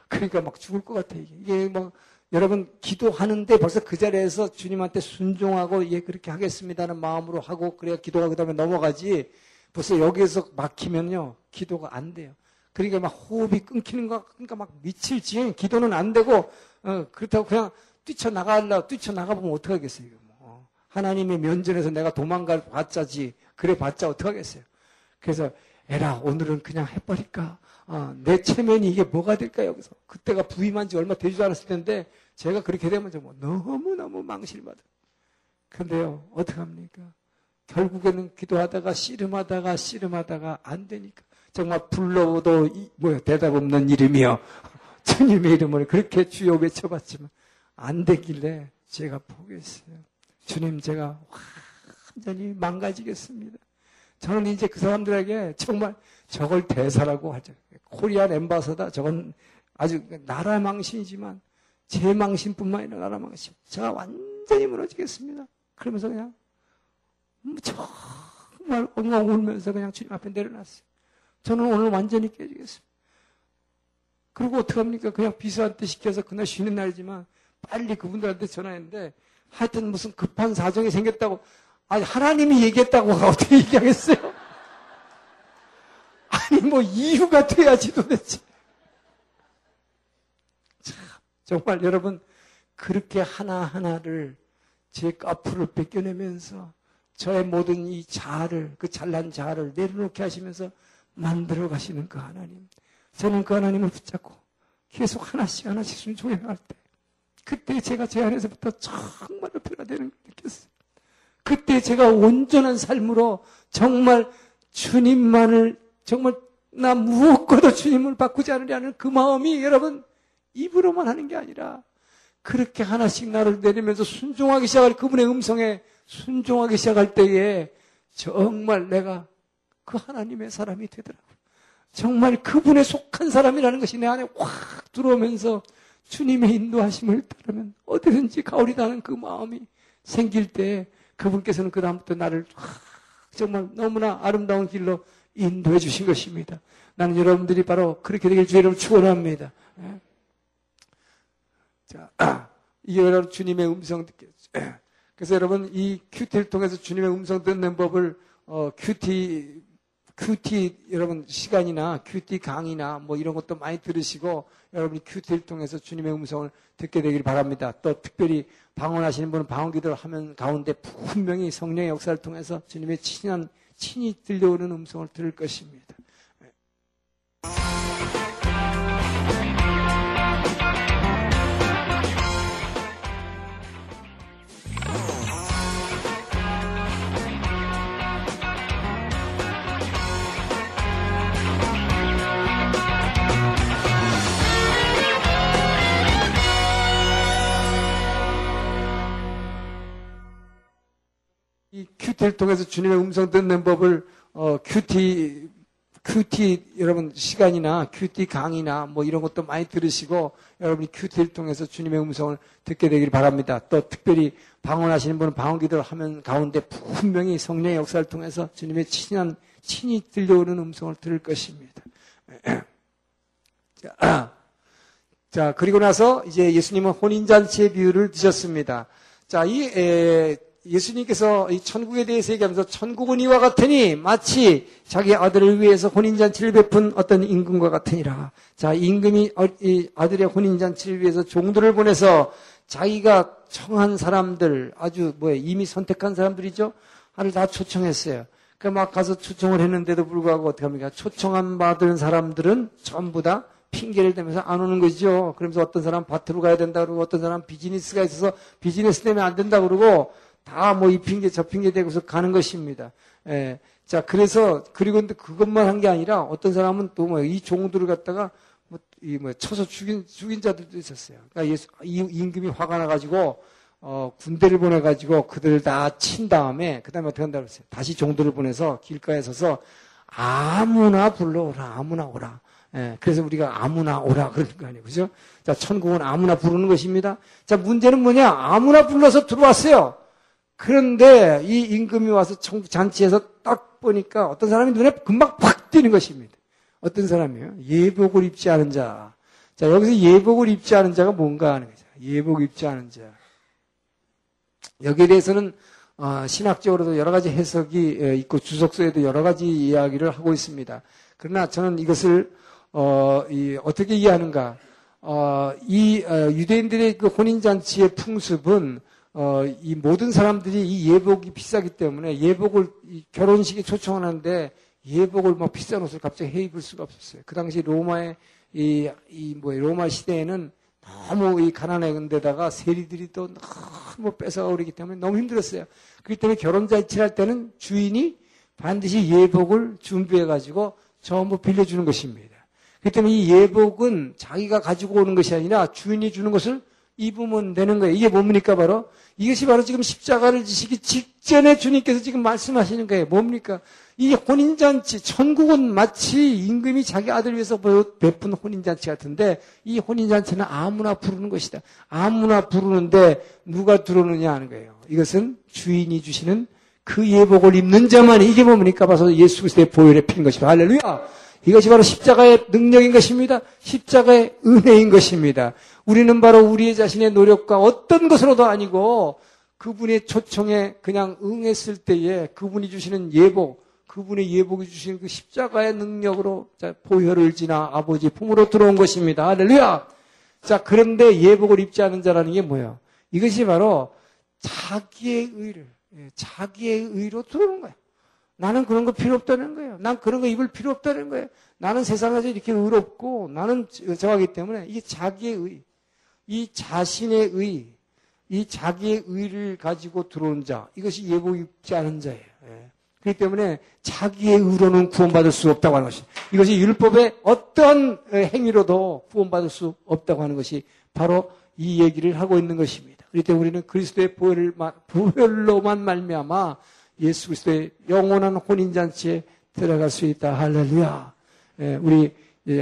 그러니까 막 죽을 것 같아요. 이게 막, 여러분, 기도하는데 벌써 그 자리에서 주님한테 순종하고, 예, 그렇게 하겠습니다는 마음으로 하고, 그래야 기도가 그 다음에 넘어가지, 벌써 여기에서 막히면요, 기도가 안 돼요. 그러니까 막 호흡이 끊기는 거, 그러니까 막 미칠 지경, 기도는 안 되고, 어, 그렇다고 그냥 뛰쳐나가려고, 뛰쳐나가보면 어떡하겠어요, 이거 뭐. 하나님의 면전에서 내가 도망갈 봤자지, 그래 봤자 어떡하겠어요. 그래서, 에라, 오늘은 그냥 해버릴까? 아, 내 체면이 이게 뭐가 될까, 여기서. 그때가 부임한 지 얼마 되지도 않았을 텐데, 제가 그렇게 되면 정말 너무너무 망실받아요. 근데요, 어떡합니까? 결국에는 기도하다가, 씨름하다가, 씨름하다가 안 되니까. 정말 불러도 뭐야 대답 없는 이름이요. 주님의 이름을 그렇게 주여 외쳐봤지만 안 되길래 제가 포기했어요. 주님 제가 완전히 망가지겠습니다. 저는 이제 그 사람들에게 정말 저걸 대사라고 하죠. 코리안 엠바서다. 저건 아주 나라 망신이지만 제 망신뿐만 아니라 나라 망신. 제가 완전히 무너지겠습니다. 그러면서 그냥 정말 엉엉 울면서 그냥 주님 앞에 내려놨어요. 저는 오늘 완전히 깨지겠습니다. 그리고 어떡합니까? 그냥 비서한테 시켜서 그날 쉬는 날이지만 빨리 그분들한테 전화했는데 하여튼 무슨 급한 사정이 생겼다고 아니 하나님이 얘기했다고 어떻게 얘기하겠어요? 아니 뭐 이유가 돼야지 도대체. 참 정말 여러분 그렇게 하나하나를 제 앞으로 뺏겨내면서 저의 모든 이 자아를 그 잘난 자아를 내려놓게 하시면서 만들어 가시는 그 하나님. 저는 그 하나님을 붙잡고 계속 하나씩 하나씩 순종해 나갈 때 그때 제가 제 안에서부터 정말로 변화되는 걸 느꼈어요. 그때 제가 온전한 삶으로 정말 주님만을 정말 나 무엇과도 주님을 바꾸지 않으려는 그 마음이 여러분 입으로만 하는 게 아니라 그렇게 하나씩 나를 내리면서 순종하기 시작할 그분의 음성에 순종하기 시작할 때에 정말 내가 그 하나님의 사람이 되더라고요. 정말 그분에 속한 사람이라는 것이 내 안에 확 들어오면서 주님의 인도하심을 따르면 어디든지 가오리다는 그 마음이 생길 때 그분께서는 그 다음부터 나를 정말 너무나 아름다운 길로 인도해 주신 것입니다. 나는 여러분들이 바로 그렇게 되길 주의 이름으로 축원합니다. 자, 이 여러분 주님의 음성 듣겠죠. 그래서 여러분 이 큐티를 통해서 주님의 음성 듣는 법을 어, 큐티 큐티 여러분 시간이나 큐티 강의나 뭐 이런 것도 많이 들으시고 여러분이 큐티를 통해서 주님의 음성을 듣게 되길 바랍니다. 또 특별히 방언하시는 분은 방언기도를 하면 가운데 분명히 성령의 역사를 통해서 주님의 친한 친히 들려오는 음성을 들을 것입니다. 이 큐티를 통해서 주님의 음성 듣는 법을 어, 큐티 큐티 여러분 시간이나 큐티 강의나 뭐 이런 것도 많이 들으시고 여러분이 큐티를 통해서 주님의 음성을 듣게 되길 바랍니다. 또 특별히 방언하시는 분은 방언기도를 하면 가운데 분명히 성령의 역사를 통해서 주님의 친한 친히 들려오는 음성을 들을 것입니다. 자, 자 그리고 나서 이제 예수님은 혼인잔치의 비유를 드셨습니다. 자, 이 에, 예수님께서 이 천국에 대해서 얘기하면서 천국은 이와 같으니 마치 자기 아들을 위해서 혼인잔치를 베푼 어떤 임금과 같으니라. 자, 임금이 이 아들의 혼인잔치를 위해서 종들을 보내서 자기가 청한 사람들, 아주 뭐 이미 선택한 사람들이죠. 하나를 다 초청했어요. 그 막 가서 초청을 했는데도 불구하고 어떻게 합니까? 초청한 받은 사람들은 전부 다 핑계를 대면서 안 오는 거죠. 그러면서 어떤 사람 밭으로 가야 된다 그러고 어떤 사람 비즈니스가 있어서 비즈니스 때문에 안 된다 그러고 다 뭐 이 핑계 저 핑계 대고서 가는 것입니다. 예. 자, 그래서 그리고 근데 그것만 한 게 아니라 어떤 사람은 또 뭐 이 종들을 갖다가 뭐 이 뭐 쳐서 죽인 죽인 자들도 있었어요. 그러니까 예수, 이 임금이 화가 나가지고 어 군대를 보내가지고 그들을 다 친 다음에 그다음에 어떻게 한다고 했어요? 다시 종들을 보내서 길가에 서서 아무나 불러오라, 아무나 오라. 예, 그래서 우리가 아무나 오라 그런 거 아니에요, 그죠? 자, 천국은 아무나 부르는 것입니다. 자, 문제는 뭐냐? 아무나 불러서 들어왔어요. 그런데 이 임금이 와서 천국 잔치에서 딱 보니까 어떤 사람이 눈에 금방 팍 띄는 것입니다. 어떤 사람이에요? 예복을 입지 않은 자. 자, 여기서 예복을 입지 않은 자가 뭔가 하는 거죠. 예복 입지 않은 자. 여기에 대해서는 어, 신학적으로도 여러 가지 해석이 있고 주석서에도 여러 가지 이야기를 하고 있습니다. 그러나 저는 이것을 어, 이, 어떻게 이해하는가? 어, 이 어, 유대인들의 그 혼인잔치의 풍습은 어, 이 모든 사람들이 이 예복이 비싸기 때문에 예복을 이 결혼식에 초청하는데 예복을 막 비싼 옷을 갑자기 해 입을 수가 없었어요. 그 당시 로마의 이, 이 뭐 로마 시대에는 너무 이 가난한 데다가 세리들이 또 너무 뺏어가 오르기 때문에 너무 힘들었어요. 그렇기 때문에 결혼잔치를 할 때는 주인이 반드시 예복을 준비해 가지고 전부 빌려주는 것입니다. 그렇기 때문에 이 예복은 자기가 가지고 오는 것이 아니라 주인이 주는 것을 입으면 되는 거예요. 이게 뭡니까? 바로 이것이 바로 지금 십자가를 지시기 직전에 주님께서 지금 말씀하시는 거예요. 뭡니까? 이 혼인잔치, 천국은 마치 임금이 자기 아들 위해서 베푼 혼인잔치 같은데 이 혼인잔치는 아무나 부르는 것이다. 아무나 부르는데 누가 들어오느냐 하는 거예요. 이것은 주인이 주시는 그 예복을 입는 자만, 이게 뭡니까? 바로 예수 그리스도의 보혈에 피는 것이다. 할렐루야! 이것이 바로 십자가의 능력인 것입니다. 십자가의 은혜인 것입니다. 우리는 바로 우리의 자신의 노력과 어떤 것으로도 아니고 그분의 초청에 그냥 응했을 때에 그분이 주시는 예복, 그분의 예복이 주시는 그 십자가의 능력으로 보혈을 지나 아버지 품으로 들어온 것입니다. 할렐루야! 자, 그런데 예복을 입지 않은 자라는 게 뭐예요? 이것이 바로 자기의 의를, 자기의 의로 들어오는 거예요. 나는 그런 거 필요 없다는 거예요. 난 그런 거 입을 필요 없다는 거예요. 나는 세상에서 이렇게 의롭고 나는 저하기 때문에 이게 자기의 의, 이 자신의 의, 이 자기의 의를 가지고 들어온 자, 이것이 예복 입지 않은 자예요. 예. 그렇기 때문에 자기의 의로는 구원받을 수 없다고 하는 것이, 이것이 율법의 어떤 행위로도 구원받을 수 없다고 하는 것이 바로 이 얘기를 하고 있는 것입니다. 그렇기 때문에 우리는 그리스도의 보혈을, 보혈로만 말미암아 예수 그리스도의 영원한 혼인잔치에 들어갈 수 있다. 할렐루야. 예, 우리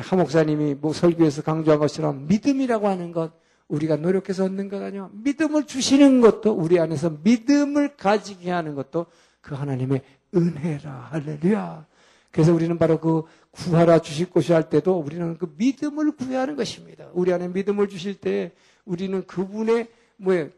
하 목사님이 뭐 설교에서 강조한 것처럼 믿음이라고 하는 것, 우리가 노력해서 얻는 것 아니요, 믿음을 주시는 것도, 우리 안에서 믿음을 가지게 하는 것도 그 하나님의 은혜라. 할렐루야. 그래서 우리는 바로 그 구하라 주실 곳이 할 때도 우리는 그 믿음을 구해야 하는 것입니다. 우리 안에 믿음을 주실 때 우리는 그분의 뭐예요?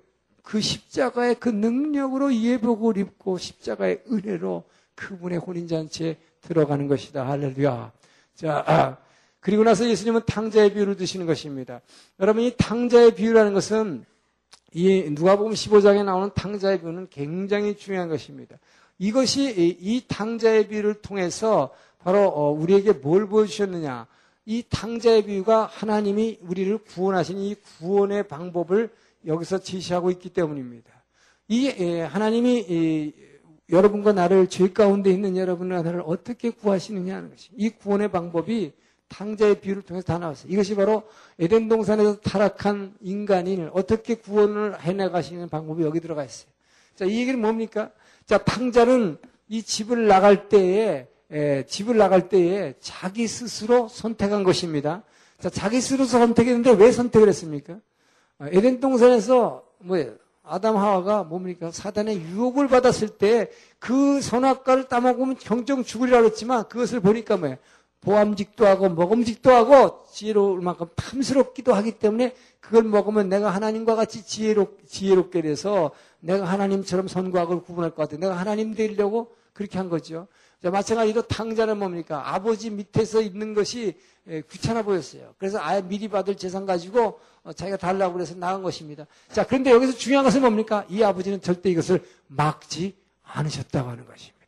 그 십자가의 그 능력으로 예복을 입고 십자가의 은혜로 그분의 혼인잔치에 들어가는 것이다. 할렐루야. 자, 아, 그리고 나서 예수님은 탕자의 비유를 드시는 것입니다. 여러분, 이 탕자의 비유라는 것은 이 누가복음 십오 장에 나오는 탕자의 비유는 굉장히 중요한 것입니다. 이것이 이, 이 탕자의 비유를 통해서 바로 어, 우리에게 뭘 보여주셨느냐? 이 탕자의 비유가 하나님이 우리를 구원하신 이 구원의 방법을 여기서 제시하고 있기 때문입니다. 이 예, 하나님이 이, 여러분과 나를 죄 가운데 있는 여러분과 나를 어떻게 구하시느냐 하는 것이 이 구원의 방법이 탕자의 비유를 통해서 다 나왔어요. 이것이 바로 에덴 동산에서 타락한 인간인을 어떻게 구원을 해나가시는 방법이 여기 들어가 있어요. 자, 이 얘기는 뭡니까? 자, 탕자는 이 집을 나갈 때에 에, 집을 나갈 때에 자기 스스로 선택한 것입니다. 자, 자기 스스로 선택했는데 왜 선택을 했습니까? 아, 에덴 동산에서 뭐예요? 아담 하와가 뭡니까? 사단의 유혹을 받았을 때 그 선악과를 따먹으면 경정 죽으리라 그랬지만 그것을 보니까 뭐예요? 보암직도 하고 먹음직도 하고 지혜로울 만큼 탐스럽기도 하기 때문에 그걸 먹으면 내가 하나님과 같이 지혜롭, 지혜롭게 돼서 내가 하나님처럼 선과 악을 구분할 것 같아. 내가 하나님 되려고 그렇게 한 거죠. 자, 마찬가지로 탕자는 뭡니까? 아버지 밑에서 있는 것이 귀찮아 보였어요. 그래서 아예 미리 받을 재산 가지고 자기가 달라고 그래서 나간 것입니다. 자, 그런데 여기서 중요한 것은 뭡니까? 이 아버지는 절대 이것을 막지 않으셨다고 하는 것입니다.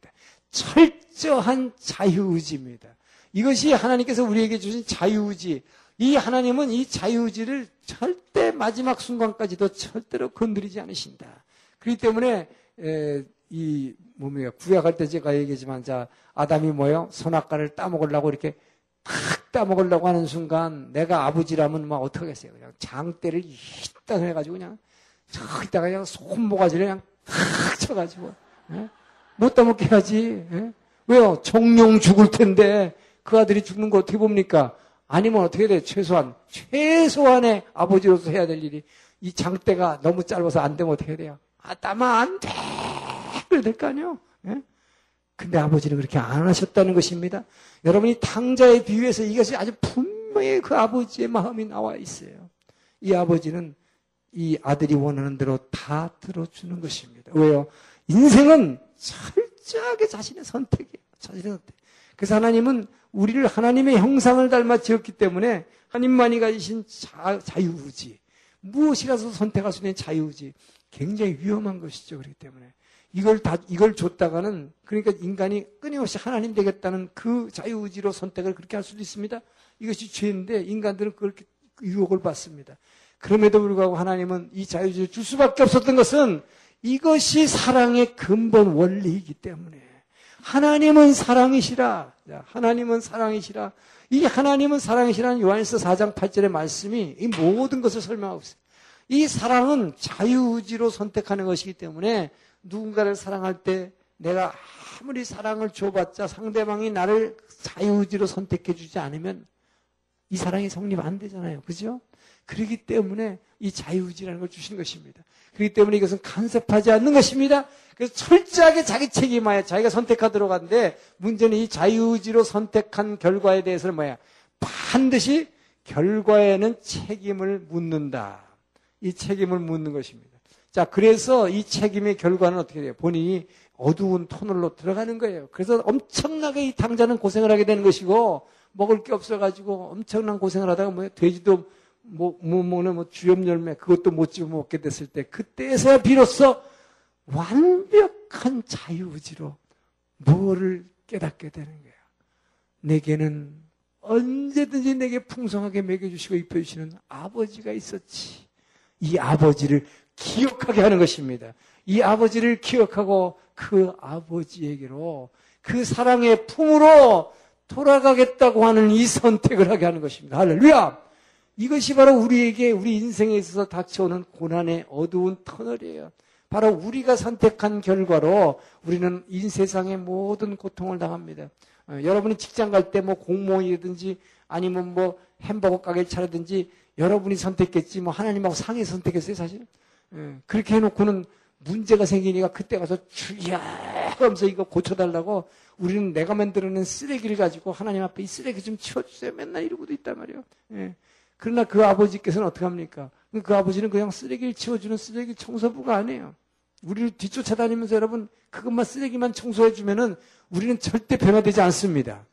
철저한 자유의지입니다. 이것이 하나님께서 우리에게 주신 자유의지. 이 하나님은 이 자유의지를 절대 마지막 순간까지도 절대로 건드리지 않으신다. 그렇기 때문에 에, 이 뭡니까? 구약할 때 제가 얘기했지만, 자, 아담이 뭐예요? 선악과를 따먹으려고 이렇게 탁 따먹으려고 하는 순간, 내가 아버지라면 막 어떻게 하겠어요? 그냥 장대를 이따 해가지고 그냥 저기다가 그냥 손모가지를 그냥 탁 쳐가지고, 예? 못 따먹게 해야지. 예? 왜요? 정령 죽을 텐데 그 아들이 죽는 거 어떻게 봅니까? 아니면 어떻게 돼? 최소한 최소한의 아버지로서 해야 될 일이, 이 장대가 너무 짧아서 안 되면 어떻게 돼요? 아, 따마 안 돼. 그래야 될 거 아니에요? 예? 근데 아버지는 그렇게 안 하셨다는 것입니다. 여러분이 탕자의 비유에서 이것이 아주 분명히 그 아버지의 마음이 나와 있어요. 이 아버지는 이 아들이 원하는 대로 다 들어주는 것입니다. 왜요? 인생은 철저하게 자신의 선택이에요. 자신의 선택. 그래서 하나님은 우리를 하나님의 형상을 닮아 지었기 때문에 하나님만이 가지신 자, 자유의지, 무엇이라도 선택할 수 있는 자유의지, 굉장히 위험한 것이죠. 그렇기 때문에 이걸 다, 이걸 줬다가는, 그러니까 인간이 끊임없이 하나님 되겠다는 그 자유의지로 선택을 그렇게 할 수도 있습니다. 이것이 죄인데 인간들은 그렇게 유혹을 받습니다. 그럼에도 불구하고 하나님은 이 자유의지를 줄 수밖에 없었던 것은 이것이 사랑의 근본 원리이기 때문에, 하나님은 사랑이시라. 하나님은 사랑이시라. 이 하나님은 사랑이시라는 요한일서 사 장 팔 절의 말씀이 이 모든 것을 설명하고 있어요. 이 사랑은 자유의지로 선택하는 것이기 때문에 누군가를 사랑할 때 내가 아무리 사랑을 줘봤자 상대방이 나를 자유의지로 선택해 주지 않으면 이 사랑이 성립 안 되잖아요. 그죠? 그렇기 때문에 이 자유의지라는 걸 주신 것입니다. 그렇기 때문에 이것은 간섭하지 않는 것입니다. 그래서 철저하게 자기 책임하에 자기가 선택하도록 하는데, 문제는 이 자유의지로 선택한 결과에 대해서는 뭐야? 반드시 결과에는 책임을 묻는다. 이 책임을 묻는 것입니다. 자, 그래서 이 책임의 결과는 어떻게 돼요? 본인이 어두운 터널로 들어가는 거예요. 그래서 엄청나게 이 탕자는 고생을 하게 되는 것이고, 먹을 게 없어가지고 엄청난 고생을 하다가 뭐 돼지도 뭐, 뭐, 뭐, 뭐, 주염 열매, 그것도 못 집어 먹게 됐을 때, 그때서야 비로소 완벽한 자유의지로 뭐를 깨닫게 되는 거예요. 내게는 언제든지 내게 풍성하게 먹여주시고 입혀주시는 아버지가 있었지. 이 아버지를 기억하게 하는 것입니다. 이 아버지를 기억하고 그 아버지에게로, 그 사랑의 품으로 돌아가겠다고 하는 이 선택을 하게 하는 것입니다. 할렐루야! 이것이 바로 우리에게, 우리 인생에 있어서 닥쳐오는 고난의 어두운 터널이에요. 바로 우리가 선택한 결과로 우리는 이 세상의 모든 고통을 당합니다. 어, 여러분이 직장 갈 때 뭐 공무원이든지 아니면 뭐 햄버거 가게 차리든지 여러분이 선택했지 뭐 하나님하고 상의 선택했어요, 사실. 예, 그렇게 해놓고는 문제가 생기니까 그때 가서 주야 하면서 이거 고쳐달라고, 우리는 내가 만들어낸 쓰레기를 가지고 하나님 앞에 이 쓰레기 좀 치워주세요 맨날 이러고도 있단 말이에요. 예. 그러나 그 아버지께서는 어떻게 합니까? 그 아버지는 그냥 쓰레기를 치워주는 쓰레기 청소부가 아니에요. 우리를 뒤쫓아다니면서 여러분 그것만 쓰레기만 청소해주면은 우리는 절대 변화되지 않습니다.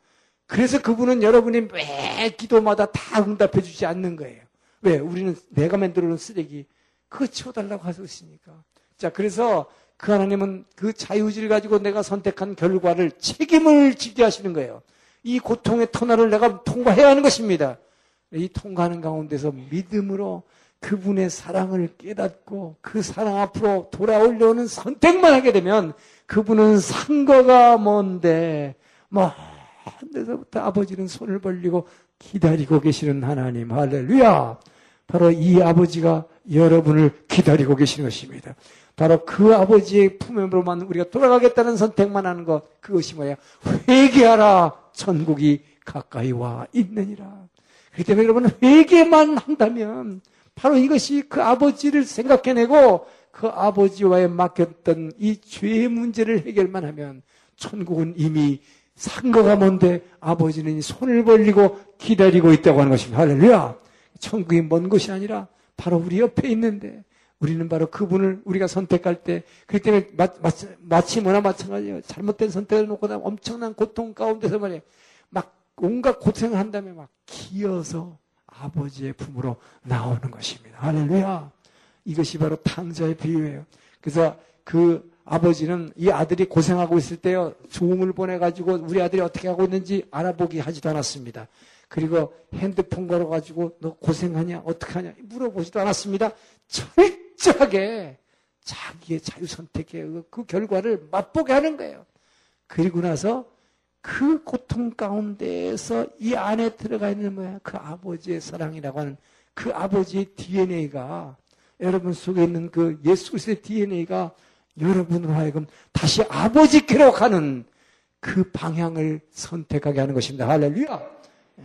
그래서 그분은 여러분이 매 기도마다 다 응답해주지 않는 거예요. 왜? 우리는 내가 만들어 놓은 쓰레기 그거 치워달라고 하셨으니까. 자, 그래서 그 하나님은 그 자유의지를 가지고 내가 선택한 결과를 책임을 지게 하시는 거예요. 이 고통의 터널을 내가 통과해야 하는 것입니다. 이 통과하는 가운데서 믿음으로 그분의 사랑을 깨닫고 그 사랑 앞으로 돌아오려는 선택만 하게 되면 그분은 상거가 먼데 먼 데서부터 아버지는 손을 벌리고 기다리고 계시는 하나님, 할렐루야! 바로 이 아버지가 여러분을 기다리고 계시는 것입니다. 바로 그 아버지의 품으로만 우리가 돌아가겠다는 선택만 하는 것, 그것이 뭐예요? 회개하라! 천국이 가까이 와 있느니라. 그렇기 때문에 여러분 회개만 한다면 바로 이것이 그 아버지를 생각해내고 그 아버지와의 막혔던 이 죄의 문제를 해결만 하면 천국은 이미 상거가 먼데 아버지는 손을 벌리고 기다리고 있다고 하는 것입니다. 할렐루야! 천국이 먼 곳이 아니라 바로 우리 옆에 있는데 우리는 바로 그분을 우리가 선택할 때 그렇기 때문에 마, 마, 마치 뭐나 마찬가지예요. 잘못된 선택을 놓고 나면 엄청난 고통 가운데서 말이에요. 막 온갖 고생을 한 다음에 막 기어서 아버지의 품으로 나오는 것입니다. 할렐루야! 이것이 바로 탕자의 비유예요. 그래서 그 아버지는 이 아들이 고생하고 있을 때요, 조음을 보내가지고 우리 아들이 어떻게 하고 있는지 알아보기 하지도 않았습니다. 그리고 핸드폰 걸어가지고 너 고생하냐? 어떻게 하냐? 물어보지도 않았습니다. 철저하게 자기의 자유선택에 그 결과를 맛보게 하는 거예요. 그리고 나서 그 고통 가운데에서 이 안에 들어가 있는 뭐야? 그 아버지의 사랑이라고 하는 그 아버지의 디엔에이가 여러분 속에 있는 그 예수 그리스도의 디엔에이가 여러분으로 하여금 다시 아버지께로 가는 그 방향을 선택하게 하는 것입니다. 할렐루야! 예,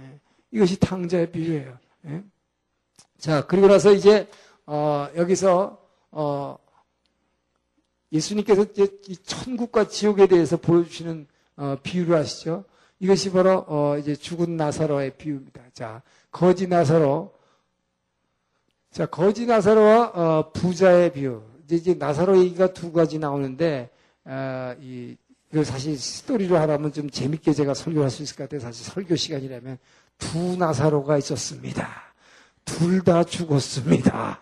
이것이 탕자의 비유예요. 예? 자, 그리고 나서 이제 어, 여기서 어, 예수님께서 이제 이 천국과 지옥에 대해서 보여주시는 어, 비유를 하시죠. 이것이 바로 어, 이제 죽은 나사로의 비유입니다. 자, 거지 나사로, 자, 거지 나사로와 어, 부자의 비유. 이제, 이제 나사로 얘기가 두 가지 나오는데, 어, 이 그 사실 스토리로 하라면 좀 재밌게 제가 설교할 수 있을 것 같아요. 사실 설교 시간이라면 두 나사로가 있었습니다. 둘 다 죽었습니다.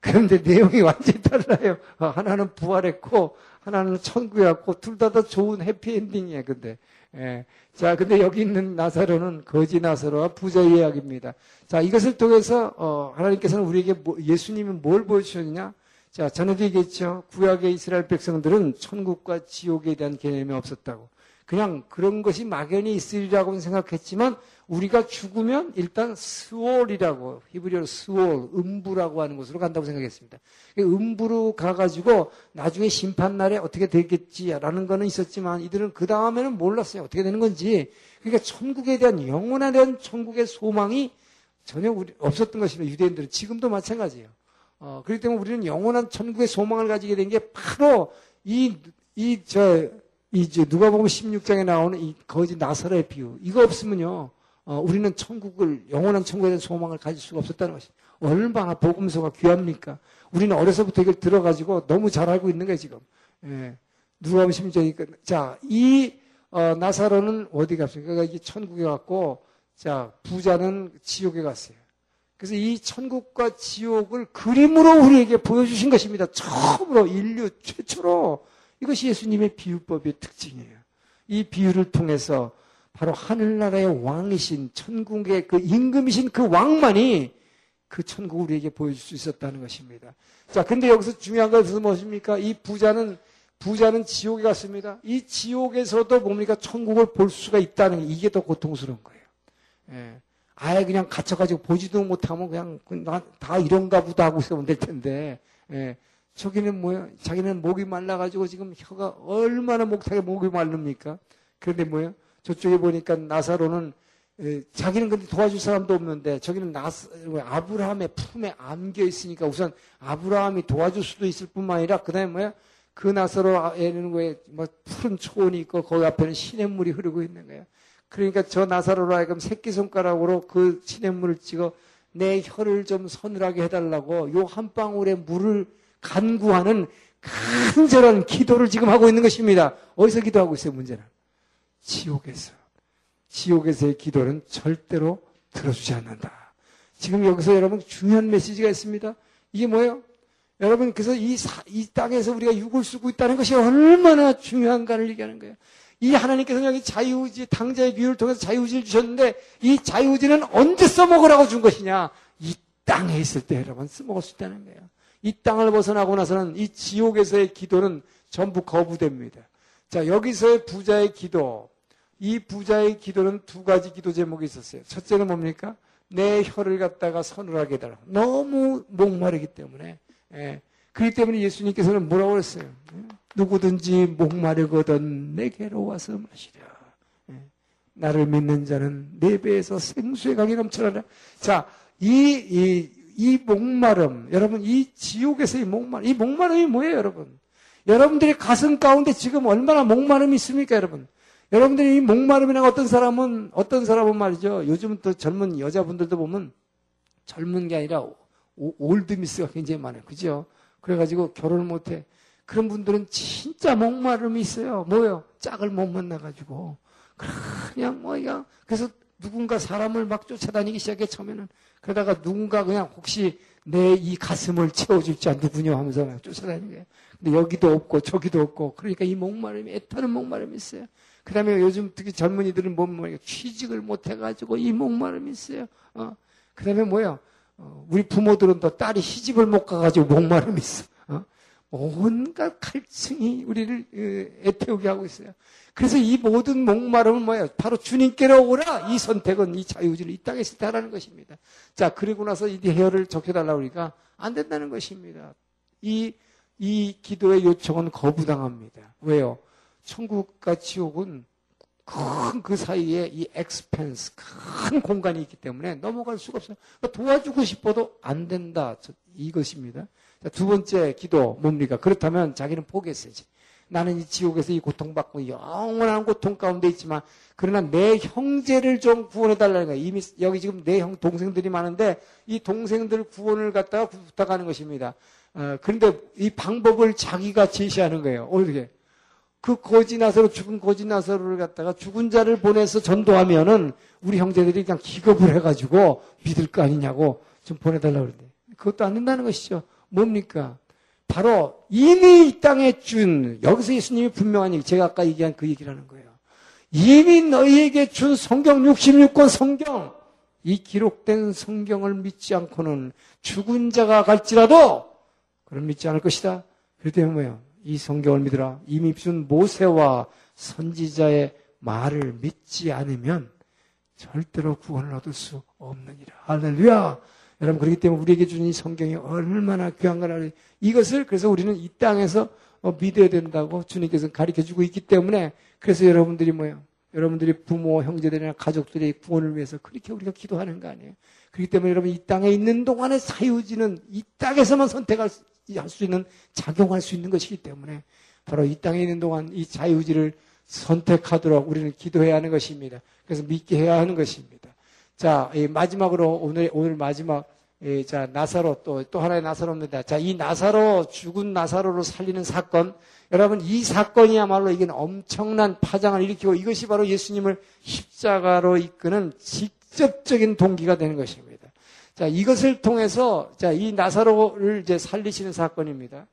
그런데 내용이 완전히 달라요. 하나는 부활했고 하나는 천국에 갔고 둘 다 다 좋은 해피엔딩이에요. 근데 예. 자, 근데 여기 있는 나사로는 거지 나사로와 부자의 이야기입니다. 자, 이것을 통해서 어, 하나님께서는 우리에게 뭐, 예수님이 뭘 보여주셨느냐? 자, 전에도 얘기했죠. 구약의 이스라엘 백성들은 천국과 지옥에 대한 개념이 없었다고. 그냥 그런 것이 막연히 있으리라고는 생각했지만 우리가 죽으면 일단 스올이라고, 히브리어로 스올, 음부라고 하는 곳으로 간다고 생각했습니다. 음부로 가가지고 나중에 심판날에 어떻게 되겠지라는 거는 있었지만 이들은 그 다음에는 몰랐어요. 어떻게 되는 건지. 그러니까 천국에 대한 영원한 대한 천국의 소망이 전혀 없었던 것입니다. 유대인들은 지금도 마찬가지예요. 어, 그렇기 때문에 우리는 영원한 천국의 소망을 가지게 된 게 바로 이, 이, 저, 이, 저, 누가복음 십육 장에 나오는 이 거지 나사로의 비유. 이거 없으면요, 어, 우리는 천국을, 영원한 천국에 대한 소망을 가질 수가 없었다는 것이죠. 얼마나 복음서가 귀합니까? 우리는 어려서부터 이걸 들어가지고 너무 잘 알고 있는 거예요, 지금. 예. 누가복음 십육 장이니까. 자, 이, 어, 나사로는 어디 갔습니까? 그러니까 이게 천국에 갔고, 자, 부자는 지옥에 갔어요. 그래서 이 천국과 지옥을 그림으로 우리에게 보여주신 것입니다. 처음으로, 인류 최초로. 이것이 예수님의 비유법의 특징이에요. 이 비유를 통해서 바로 하늘나라의 왕이신, 천국의 그 임금이신 그 왕만이 그 천국을 우리에게 보여줄 수 있었다는 것입니다. 자, 근데 여기서 중요한 것은 무엇입니까? 이 부자는, 부자는 지옥에 갔습니다. 이 지옥에서도 뭡니까? 천국을 볼 수가 있다는 게, 이게 더 고통스러운 거예요. 예. 아예 그냥 갇혀가지고 보지도 못하면 그냥, 나, 다 이런가 보다 하고 있으면 될 텐데, 예. 저기는 뭐예요? 자기는 목이 말라가지고 지금 혀가 얼마나 목탁에 목이 마릅니까? 그런데 뭐예요? 저쪽에 보니까 나사로는, 예, 자기는 근데 도와줄 사람도 없는데, 저기는 나사, 아브라함의 품에 안겨 있으니까 우선 아브라함이 도와줄 수도 있을 뿐만 아니라, 그 다음에 뭐예요? 그 나사로에는 왜, 뭐, 푸른 초원이 있고, 거기 앞에는 시냇물이 흐르고 있는 거예요. 그러니까 저 나사로로 하여금 새끼손가락으로 그 시냇물을 찍어 내 혀를 좀 서늘하게 해달라고 요 한 방울의 물을 간구하는 간절한 기도를 지금 하고 있는 것입니다. 어디서 기도하고 있어요, 문제는? 지옥에서. 지옥에서의 기도는 절대로 들어주지 않는다. 지금 여기서 여러분 중요한 메시지가 있습니다. 이게 뭐예요? 여러분, 그래서 이, 사, 이 땅에서 우리가 육을 쓰고 있다는 것이 얼마나 중요한가를 얘기하는 거예요. 이 하나님께서는 여기 자유의지, 당자의 비유를 통해서 자유의지를 주셨는데, 이 자유의지는 언제 써먹으라고 준 것이냐? 이 땅에 있을 때 여러분 써먹을 수 있다는 거예요. 이 땅을 벗어나고 나서는 이 지옥에서의 기도는 전부 거부됩니다. 자, 여기서의 부자의 기도. 이 부자의 기도는 두 가지 기도 제목이 있었어요. 첫째는 뭡니까? 내 혀를 갖다가 서늘하게 해달라. 너무 목마르기 때문에. 예. 그렇기 때문에 예수님께서는 뭐라고 그랬어요? 예. 누구든지 목마르거든 내게로 와서 마시라. 예. 나를 믿는 자는 내 배에서 생수의 강이 넘쳐나라. 자, 이, 이, 이 목마름, 여러분, 이 지옥에서의 목마름, 이 목마름이 뭐예요, 여러분? 여러분들의 가슴 가운데 지금 얼마나 목마름이 있습니까, 여러분? 여러분들이 이 목마름이나 어떤 사람은, 어떤 사람은 말이죠. 요즘 또 젊은 여자분들도 보면 젊은 게 아니라 오, 올드미스가 굉장히 많아요. 그죠? 그래가지고 결혼을 못해. 그런 분들은 진짜 목마름이 있어요. 뭐요? 짝을 못 만나가지고. 그냥 뭐, 그냥. 그래서 누군가 사람을 막 쫓아다니기 시작해, 처음에는. 그러다가 누군가 그냥 혹시 내 이 가슴을 채워줄지 안 누구냐 하면서 막 쫓아다니는 거예요. 근데 여기도 없고 저기도 없고. 그러니까 이 목마름이, 애타는 목마름이 있어요. 그 다음에 요즘 특히 젊은이들은 뭐, 뭐, 취직을 못해가지고 이 목마름이 있어요. 어. 그 다음에 뭐예요? 어, 우리 부모들은 또 딸이 시집을 못 가가지고 목마름이 있어. 어? 온갖 갈증이 우리를 애태우게 하고 있어요. 그래서 이 모든 목마름은 뭐예요? 바로 주님께로 오라! 이 선택은 이 자유의지를 이 땅에 있을 때 하라는 것입니다. 자, 그리고 나서 이 헤어를 적혀달라고 그러니까 안 된다는 것입니다. 이, 이 기도의 요청은 거부당합니다. 왜요? 천국과 지옥은 큰 그 사이에 이 엑스펜스, 큰 공간이 있기 때문에 넘어갈 수가 없어요. 그러니까 도와주고 싶어도 안 된다. 이것입니다. 자, 두 번째 기도, 뭡니까? 그렇다면 자기는 포기했어야지. 나는 이 지옥에서 이 고통받고 영원한 고통 가운데 있지만, 그러나 내 형제를 좀 구원해달라는 거예요. 이미 여기 지금 내 형, 동생들이 많은데, 이 동생들 구원을 갖다가 부탁하는 것입니다. 어, 그런데 이 방법을 자기가 제시하는 거예요. 어떻게? 그 거지 나사로, 죽은 거지 나사로를 갖다가 죽은 자를 보내서 전도하면은 우리 형제들이 그냥 기겁을 해가지고 믿을 거 아니냐고 좀 보내달라고 그러는데 그것도 안 된다는 것이죠. 뭡니까? 바로 이미 이 땅에 준, 여기서 예수님이 분명한 얘기, 제가 아까 얘기한 그 얘기라는 거예요. 이미 너희에게 준 성경 육십육 권 성경, 이 기록된 성경을 믿지 않고는 죽은 자가 갈지라도 그걸 믿지 않을 것이다. 그렇기 때문에 뭐예요? 이 성경을 믿으라. 이미 준 모세와 선지자의 말을 믿지 않으면 절대로 구원을 얻을 수 없느니라. 할렐루야. 여러분, 그렇기 때문에 우리에게 준 이 성경이 얼마나 귀한가를, 이것을 그래서 우리는 이 땅에서 믿어야 된다고 주님께서 가르쳐주고 있기 때문에, 그래서 여러분들이 뭐예요? 여러분들이 부모, 형제들이나 가족들의 구원을 위해서 그렇게 우리가 기도하는 거 아니에요? 그렇기 때문에 여러분, 이 땅에 있는 동안에 자유의지는 이 땅에서만 선택할 수, 할 수 있는, 작용할 수 있는 것이기 때문에 바로 이 땅에 있는 동안 이 자유의지를 선택하도록 우리는 기도해야 하는 것입니다. 그래서 믿게 해야 하는 것입니다. 자, 이 마지막으로 오늘 오늘 마지막 이, 자, 나사로 또 또 하나의 나사로입니다. 자, 이 나사로, 죽은 나사로를 살리는 사건, 여러분 이 사건이야말로 이게 엄청난 파장을 일으키고 이것이 바로 예수님을 십자가로 이끄는 직접적인 동기가 되는 것입니다. 자, 이것을 통해서, 자, 이 나사로를 이제 살리시는 사건입니다.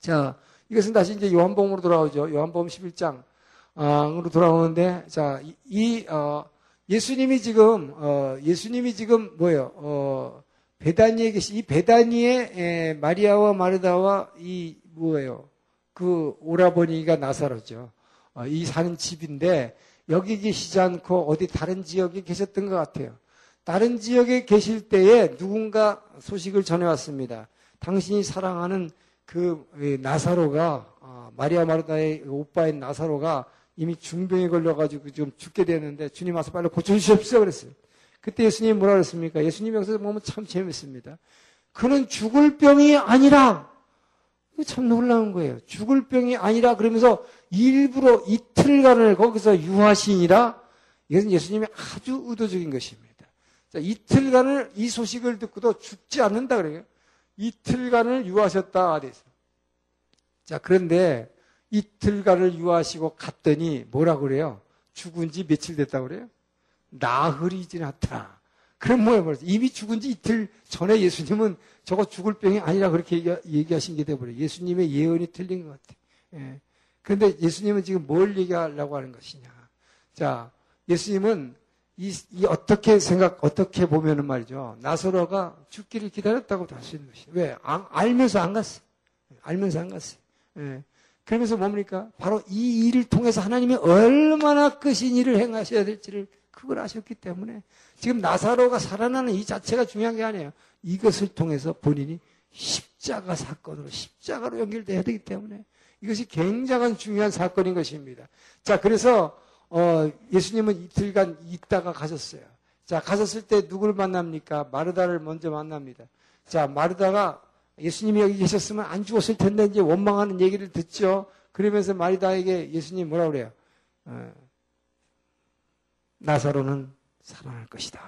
자, 이것은 다시 이제 요한복음으로 돌아오죠. 요한복음 십일 장으로 돌아오는데, 자, 이, 이 어, 예수님이 지금, 어, 예수님이 지금 뭐예요? 어, 베다니에 계시, 이 베다니에, 에, 마리아와 마르다와 이, 뭐예요? 그 오라버니가 나사로죠. 어, 이 사는 집인데, 여기 계시지 않고 어디 다른 지역에 계셨던 것 같아요. 다른 지역에 계실 때에 누군가 소식을 전해왔습니다. 당신이 사랑하는 그 나사로가, 마리아 마르다의 오빠인 나사로가 이미 중병에 걸려가지고 지금 죽게 됐는데 주님 와서 빨리 고쳐주십시오 그랬어요. 그때 예수님이 뭐라 그랬습니까? 예수님 여기서 보면 참 재밌습니다. 그는 죽을 병이 아니라, 참 놀라운 거예요. 죽을 병이 아니라 그러면서 일부러 이틀간을 거기서 유하시니라. 이것은 예수님이 아주 의도적인 것입니다. 자, 이틀간을 이 소식을 듣고도 죽지 않는다 그래요. 이틀간을 유하셨다. 자, 그런데 이틀간을 유하시고 갔더니 뭐라고 그래요? 죽은 지 며칠 됐다고 그래요? 나흘이 지났더라. 그럼 뭐예요? 벌써 이미 죽은 지 이틀 전에 예수님은 저거 죽을 병이 아니라 그렇게 얘기, 얘기하신 게 돼버려요. 예수님의 예언이 틀린 것 같아요. 예. 그런데 예수님은 지금 뭘 얘기하려고 하는 것이냐. 자, 예수님은 이, 이 어떻게 생각, 어떻게 보면은 말이죠. 나사로가 죽기를 기다렸다고도 할 수 있는 것이죠. 왜? 아, 알면서 안 갔어요. 알면서 안 갔어요. 예. 그러면서 뭡니까? 바로 이 일을 통해서 하나님이 얼마나 크신 일을 행하셔야 될지를 그걸 아셨기 때문에 지금 나사로가 살아나는 이 자체가 중요한 게 아니에요. 이것을 통해서 본인이 십자가 사건으로, 십자가로 연결돼야 되기 때문에 이것이 굉장한 중요한 사건인 것입니다. 자, 그래서 어, 예수님은 이틀간 있다가 가셨어요. 자, 가셨을 때 누구를 만납니까? 마르다를 먼저 만납니다. 자, 마르다가 예수님이 여기 계셨으면 안 죽었을 텐데 이제 원망하는 얘기를 듣죠. 그러면서 마리다에게 예수님 뭐라고 그래요? 어, 나사로는 살아날 것이다.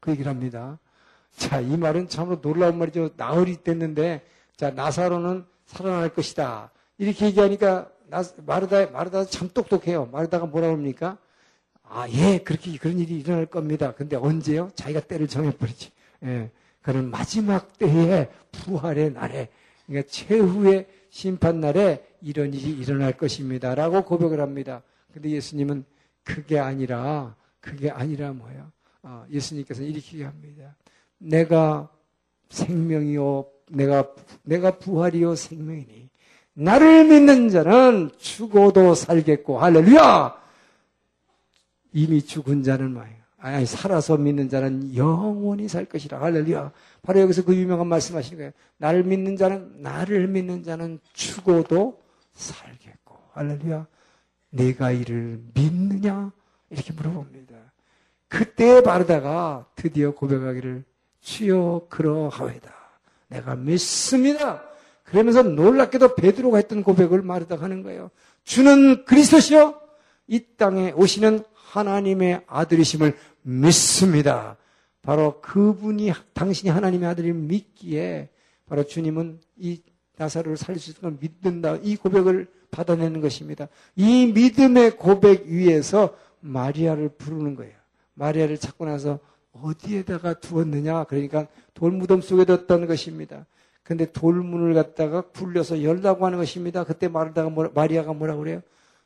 그 얘기를 합니다. 자, 이 말은 참으로 놀라운 말이죠. 나흘이 됐는데, 자, 나사로는 살아날 것이다. 이렇게 얘기하니까 마르다, 마르다 참 똑똑해요. 마르다가 뭐라고 합니까? 아, 예, 그렇게 그런 일이 일어날 겁니다. 근데 언제요? 자기가 때를 정해버리지. 예. 그는 마지막 때에 부활의 날에, 그러니까 최후의 심판 날에 이런 일이 일어날 것입니다. 라고 고백을 합니다. 근데 예수님은 그게 아니라, 그게 아니라 뭐예요? 아, 예수님께서는 이렇게 합니다. 내가 생명이요, 내가, 내가 부활이요, 생명이니. 나를 믿는 자는 죽어도 살겠고, 할렐루야! 이미 죽은 자는 뭐예요? 아니, 살아서 믿는 자는 영원히 살 것이라. 할렐루야. 바로 여기서 그 유명한 말씀 하시는 거예요. 나를 믿는 자는, 나를 믿는 자는 죽어도 살겠고. 할렐루야. 내가 이를 믿느냐? 이렇게 물어봅니다. 그때 바르다가 드디어 고백하기를 주여 그러하외다. 내가 믿습니다. 그러면서 놀랍게도 베드로가 했던 고백을 마르다가 하는 거예요. 주는 그리스도시요 이 땅에 오시는 하나님의 아들이심을 믿습니다. 바로 그분이 당신이 하나님의 아들을 믿기에 바로 주님은 이 나사로를 살릴 수 있는 걸 믿는다. 이 고백을 받아내는 것입니다. 이 믿음의 고백 위에서 마리아를 부르는 거예요. 마리아를 찾고 나서 어디에다가 두었느냐. 그러니까 돌무덤 속에 뒀던 것입니다. 그런데 돌문을 갖다가 굴려서 열라고 하는 것입니다. 그때 마르다가 뭐라, 마리아가 뭐라고 그래요?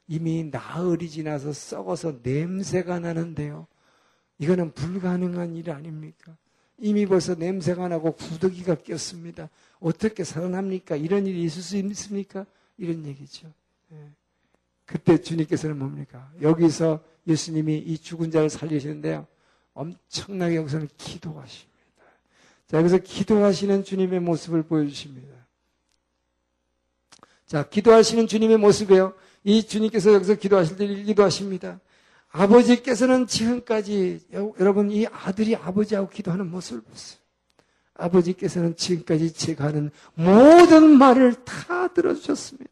이미 나흘이 지나서 썩어서 냄새가 나는데요. 이거는 불가능한 일 아닙니까? 이미 벌써 냄새가 나고 구더기가 꼈습니다. 어떻게 살아납니까? 이런 일이 있을 수 있습니까? 이런 얘기죠. 예. 그때 주님께서는 뭡니까? 여기서 예수님이 이 죽은 자를 살리시는데요. 엄청나게 여기서는 기도하십니다. 자, 여기서 기도하시는 주님의 모습을 보여주십니다. 자, 기도하시는 주님의 모습이에요. 이 주님께서 여기서 기도하실 때 기도하십니다. 아버지께서는 지금까지 여러분 이 아들이 아버지하고 기도하는 모습을 보세요. 아버지께서는 지금까지 제가 하는 모든 말을 다 들어주셨습니다.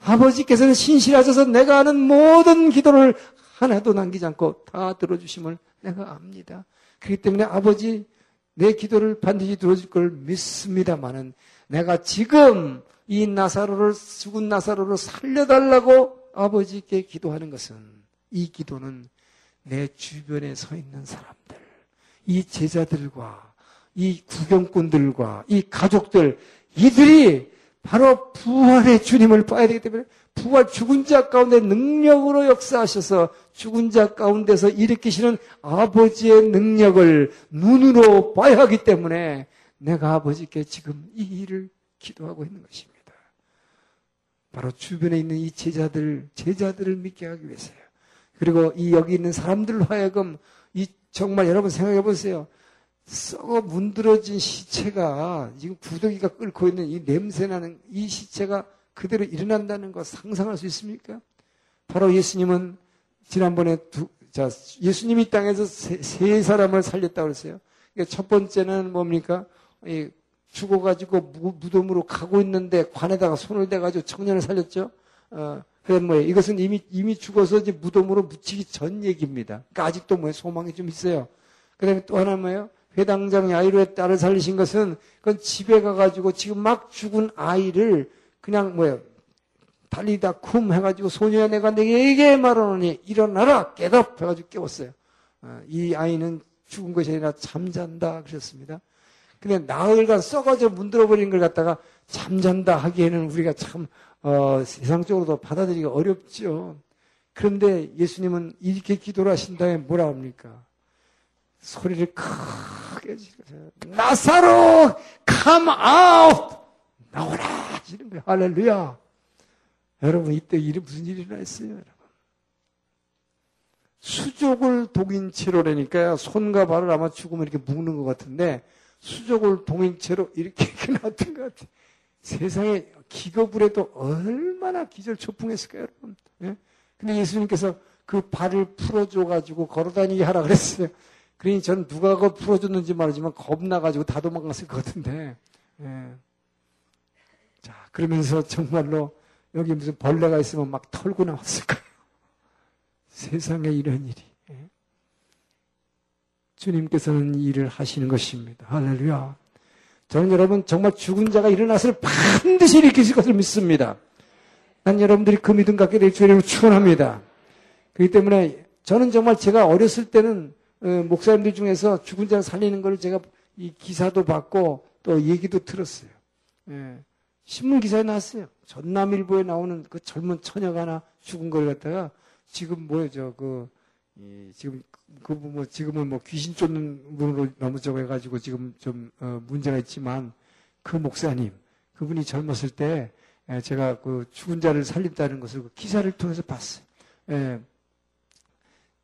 아버지께서는 신실하셔서 내가 하는 모든 기도를 하나도 남기지 않고 다 들어주심을 내가 압니다. 그렇기 때문에 아버지 내 기도를 반드시 들어줄 걸 믿습니다만은 내가 지금 이 나사로를 죽은 나사로를 살려달라고 아버지께 기도하는 것은 이 기도는 내 주변에 서 있는 사람들, 이 제자들과 이 구경꾼들과 이 가족들 이들이 바로 부활의 주님을 봐야 되기 때문에 부활 죽은 자 가운데 능력으로 역사하셔서 죽은 자 가운데서 일으키시는 아버지의 능력을 눈으로 봐야 하기 때문에 내가 아버지께 지금 이 일을 기도하고 있는 것입니다. 바로 주변에 있는 이 제자들, 제자들을 믿게 하기 위해서요. 그리고 이 여기 있는 사람들로 하여금 이 정말 여러분 생각해 보세요. 썩어 문드러진 시체가 지금 구더기가 끓고 있는 이 냄새나는 이 시체가 그대로 일어난다는 거 상상할 수 있습니까? 바로 예수님은 지난번에 두, 자, 예수님이 땅에서 세, 세 사람을 살렸다고 그랬어요. 그러니까 첫 번째는 뭡니까? 이 죽어가지고 무덤으로 가고 있는데 관에다가 손을 대가지고 청년을 살렸죠. 어, 그건 뭐예요? 이것은 이미, 이미 죽어서 이제 무덤으로 묻히기 전 얘기입니다. 그러니까 아직도 뭐예요? 소망이 좀 있어요. 그 다음에 또 하나는 뭐예요? 회당장 야이로의 딸을 살리신 것은 그건 집에 가가지고 지금 막 죽은 아이를 그냥 뭐예요? 달리다 쿰 해가지고 소녀야 내가 내게 말하노니 일어나라 get up 해가지고 깨웠어요. 이 아이는 죽은 것이 아니라 잠잔다 그랬습니다. 근데 나흘간 썩어져 문들어버린 걸 갖다가 잠잔다 하기에는 우리가 참 어, 세상적으로도 받아들이기 어렵죠. 그런데 예수님은 이렇게 기도를 하신 다음에 뭐라 합니까? 소리를 크게 지르세요. 나사로 come out! 나오라! 지는 거예요. 할렐루야! 여러분 이때 일이 무슨 일이 일어났어요? 여러분. 수족을 동인 채로 내니까요. 손과 발을 아마 죽으면 이렇게 묶는 것 같은데 수족을 동인 채로 이렇게 놨던 것 같아요. 세상에 기거불에도 얼마나 기절초풍했을까요, 여러분? 예? 근데 예수님께서 그 발을 풀어줘가지고 걸어다니게 하라 그랬어요. 그러니 저는 누가 그걸 풀어줬는지 말하지만 겁나가지고 다 도망갔을 것 같은데. 예. 자, 그러면서 정말로 여기 무슨 벌레가 있으면 막 털고 나왔을 거예요. 세상에 이런 일이. 예. 주님께서는 이 일을 하시는 것입니다. 할렐루야. 저는 여러분 정말 죽은 자가 일어났을 반드시 일으키실 것을 믿습니다. 난 여러분들이 그 믿음 갖게 될 줄을 축원합니다. 그렇기 때문에 저는 정말 제가 어렸을 때는 목사님들 중에서 죽은 자를 살리는 걸 제가 이 기사도 받고 또 얘기도 들었어요. 예. 신문 기사에 나왔어요. 전남일보에 나오는 그 젊은 처녀가 하나 죽은 걸 갖다가 지금 뭐죠? 그 예, 지금 그 뭐 지금은 뭐 귀신 쫓는 분으로 너무 저거 해가지고 지금 좀 어, 문제가 있지만 그 목사님 그분이 젊었을 때 예, 제가 그 죽은 자를 살린다는 것을 그 기사를 통해서 봤어요. 예.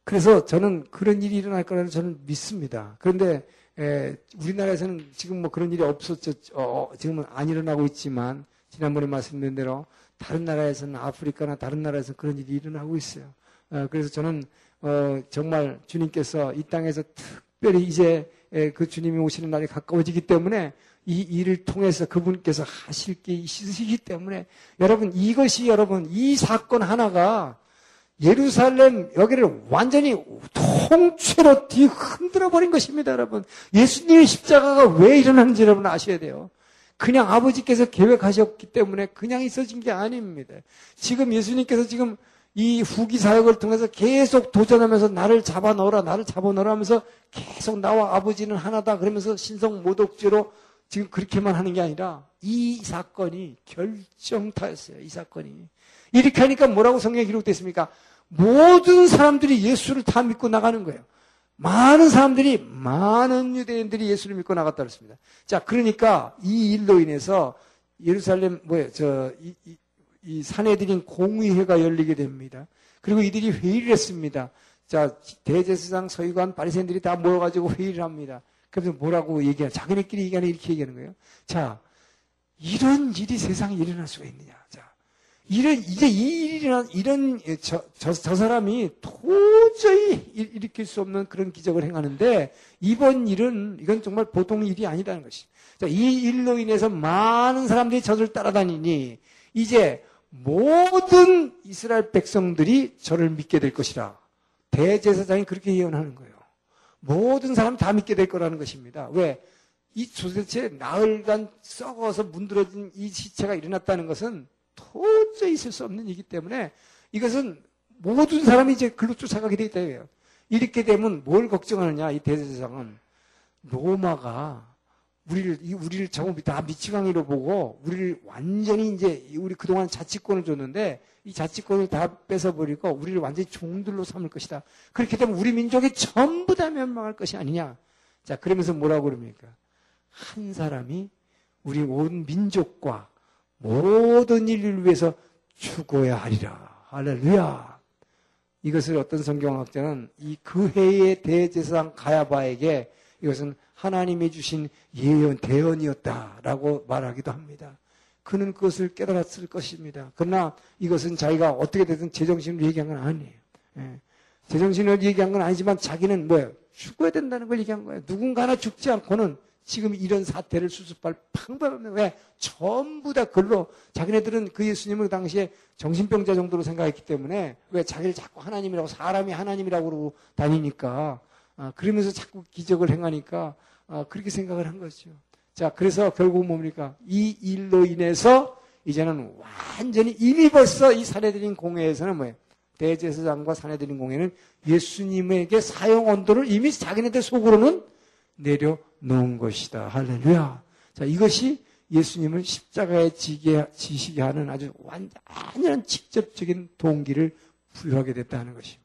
그래서 저는 그런 일이 일어날 거라는 저는 믿습니다. 그런데 예, 우리나라에서는 지금 뭐 그런 일이 없었죠. 어, 지금은 안 일어나고 있지만 지난번에 말씀드린 대로 다른 나라에서는 아프리카나 다른 나라에서 그런 일이 일어나고 있어요. 예, 그래서 저는 어, 정말 주님께서 이 땅에서 특별히 이제 그 주님이 오시는 날이 가까워지기 때문에 이 일을 통해서 그분께서 하실 게 있으시기 때문에 여러분 이것이 여러분 이 사건 하나가 예루살렘 여기를 완전히 통째로 뒤흔들어 버린 것입니다. 여러분 예수님의 십자가가 왜 일어나는지 여러분 아셔야 돼요. 그냥 아버지께서 계획하셨기 때문에 그냥 있어진 게 아닙니다. 지금 예수님께서 지금 이 후기 사역을 통해서 계속 도전하면서 나를 잡아넣어라, 나를 잡아넣어라 하면서 계속 나와 아버지는 하나다 그러면서 신성 모독죄로 지금 그렇게만 하는 게 아니라 이 사건이 결정타였어요. 이 사건이. 이렇게 하니까 뭐라고 성경에 기록되어 있습니까? 모든 사람들이 예수를 다 믿고 나가는 거예요. 많은 사람들이, 많은 유대인들이 예수를 믿고 나갔다 그랬습니다. 자, 그러니까 이 일로 인해서 예루살렘, 뭐예요, 저, 이, 이, 이 산헤드린 공의회가 열리게 됩니다. 그리고 이들이 회의를 했습니다. 자, 대제사장, 서기관, 바리새인들이 다 모여가지고 회의를 합니다. 그래서 뭐라고 얘기하냐? 자기네끼리 얘기하는 이렇게 얘기하는 거예요. 자, 이런 일이 세상에 일어날 수가 있느냐? 자, 이런 이제 이 일이란 이런 저, 저, 저 사람이 도저히 일, 일으킬 수 없는 그런 기적을 행하는데 이번 일은 이건 정말 보통 일이 아니라는 것이. 자, 이 일로 인해서 많은 사람들이 저를 따라다니니 이제 모든 이스라엘 백성들이 저를 믿게 될 것이라. 대제사장이 그렇게 예언하는 거예요. 모든 사람 다 믿게 될 거라는 것입니다. 왜? 이 도대체 나흘간 썩어서 문드러진 이 시체가 일어났다는 것은 도저히 있을 수 없는 일이기 때문에 이것은 모든 사람이 이제 글로 쫓아가게 되어 있다예요. 이렇게 되면 뭘 걱정하느냐, 이 대제사장은. 로마가 우리를, 우리를 전부 다 미치광이로 보고, 우리를 완전히 이제, 우리 그동안 자치권을 줬는데, 이 자치권을 다 뺏어버리고, 우리를 완전히 종들로 삼을 것이다. 그렇게 되면 우리 민족이 전부 다 멸망할 것이 아니냐. 자, 그러면서 뭐라고 그럽니까? 한 사람이 우리 온 민족과 모든 인류를 위해서 죽어야 하리라. 할렐루야. 이것을 어떤 성경학자는 이 그 해의 대제사장 가야바에게 이것은 하나님이 주신 예언, 대언이었다라고 말하기도 합니다. 그는 그것을 깨달았을 것입니다. 그러나 이것은 자기가 어떻게 되든 제정신으로 얘기한 건 아니에요. 예. 제정신으로 얘기한 건 아니지만 자기는 뭐예요? 죽어야 된다는 걸 얘기한 거예요. 누군가나 죽지 않고는 지금 이런 사태를 수습할 방법이 없는 거예요. 전부 다 글로 자기네들은 그 예수님을 당시에 정신병자 정도로 생각했기 때문에 왜 자기를 자꾸 하나님이라고 사람이 하나님이라고 그러고 다니니까 아, 그러면서 자꾸 기적을 행하니까 아, 그렇게 생각을 한 거죠. 자, 그래서 결국은 뭡니까? 이 일로 인해서 이제는 완전히 이미 벌써 이 산헤드린 공회에서는 뭐예요? 대제사장과 산헤드린 공회는 예수님에게 사형 언도를 이미 자기네들 속으로는 내려놓은 것이다. 할렐루야. 자, 이것이 예수님을 십자가에 지게, 지시게 하는 아주 완전한 직접적인 동기를 부여하게 됐다는 것입니다.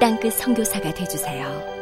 땅끝 선교사가 되어주세요.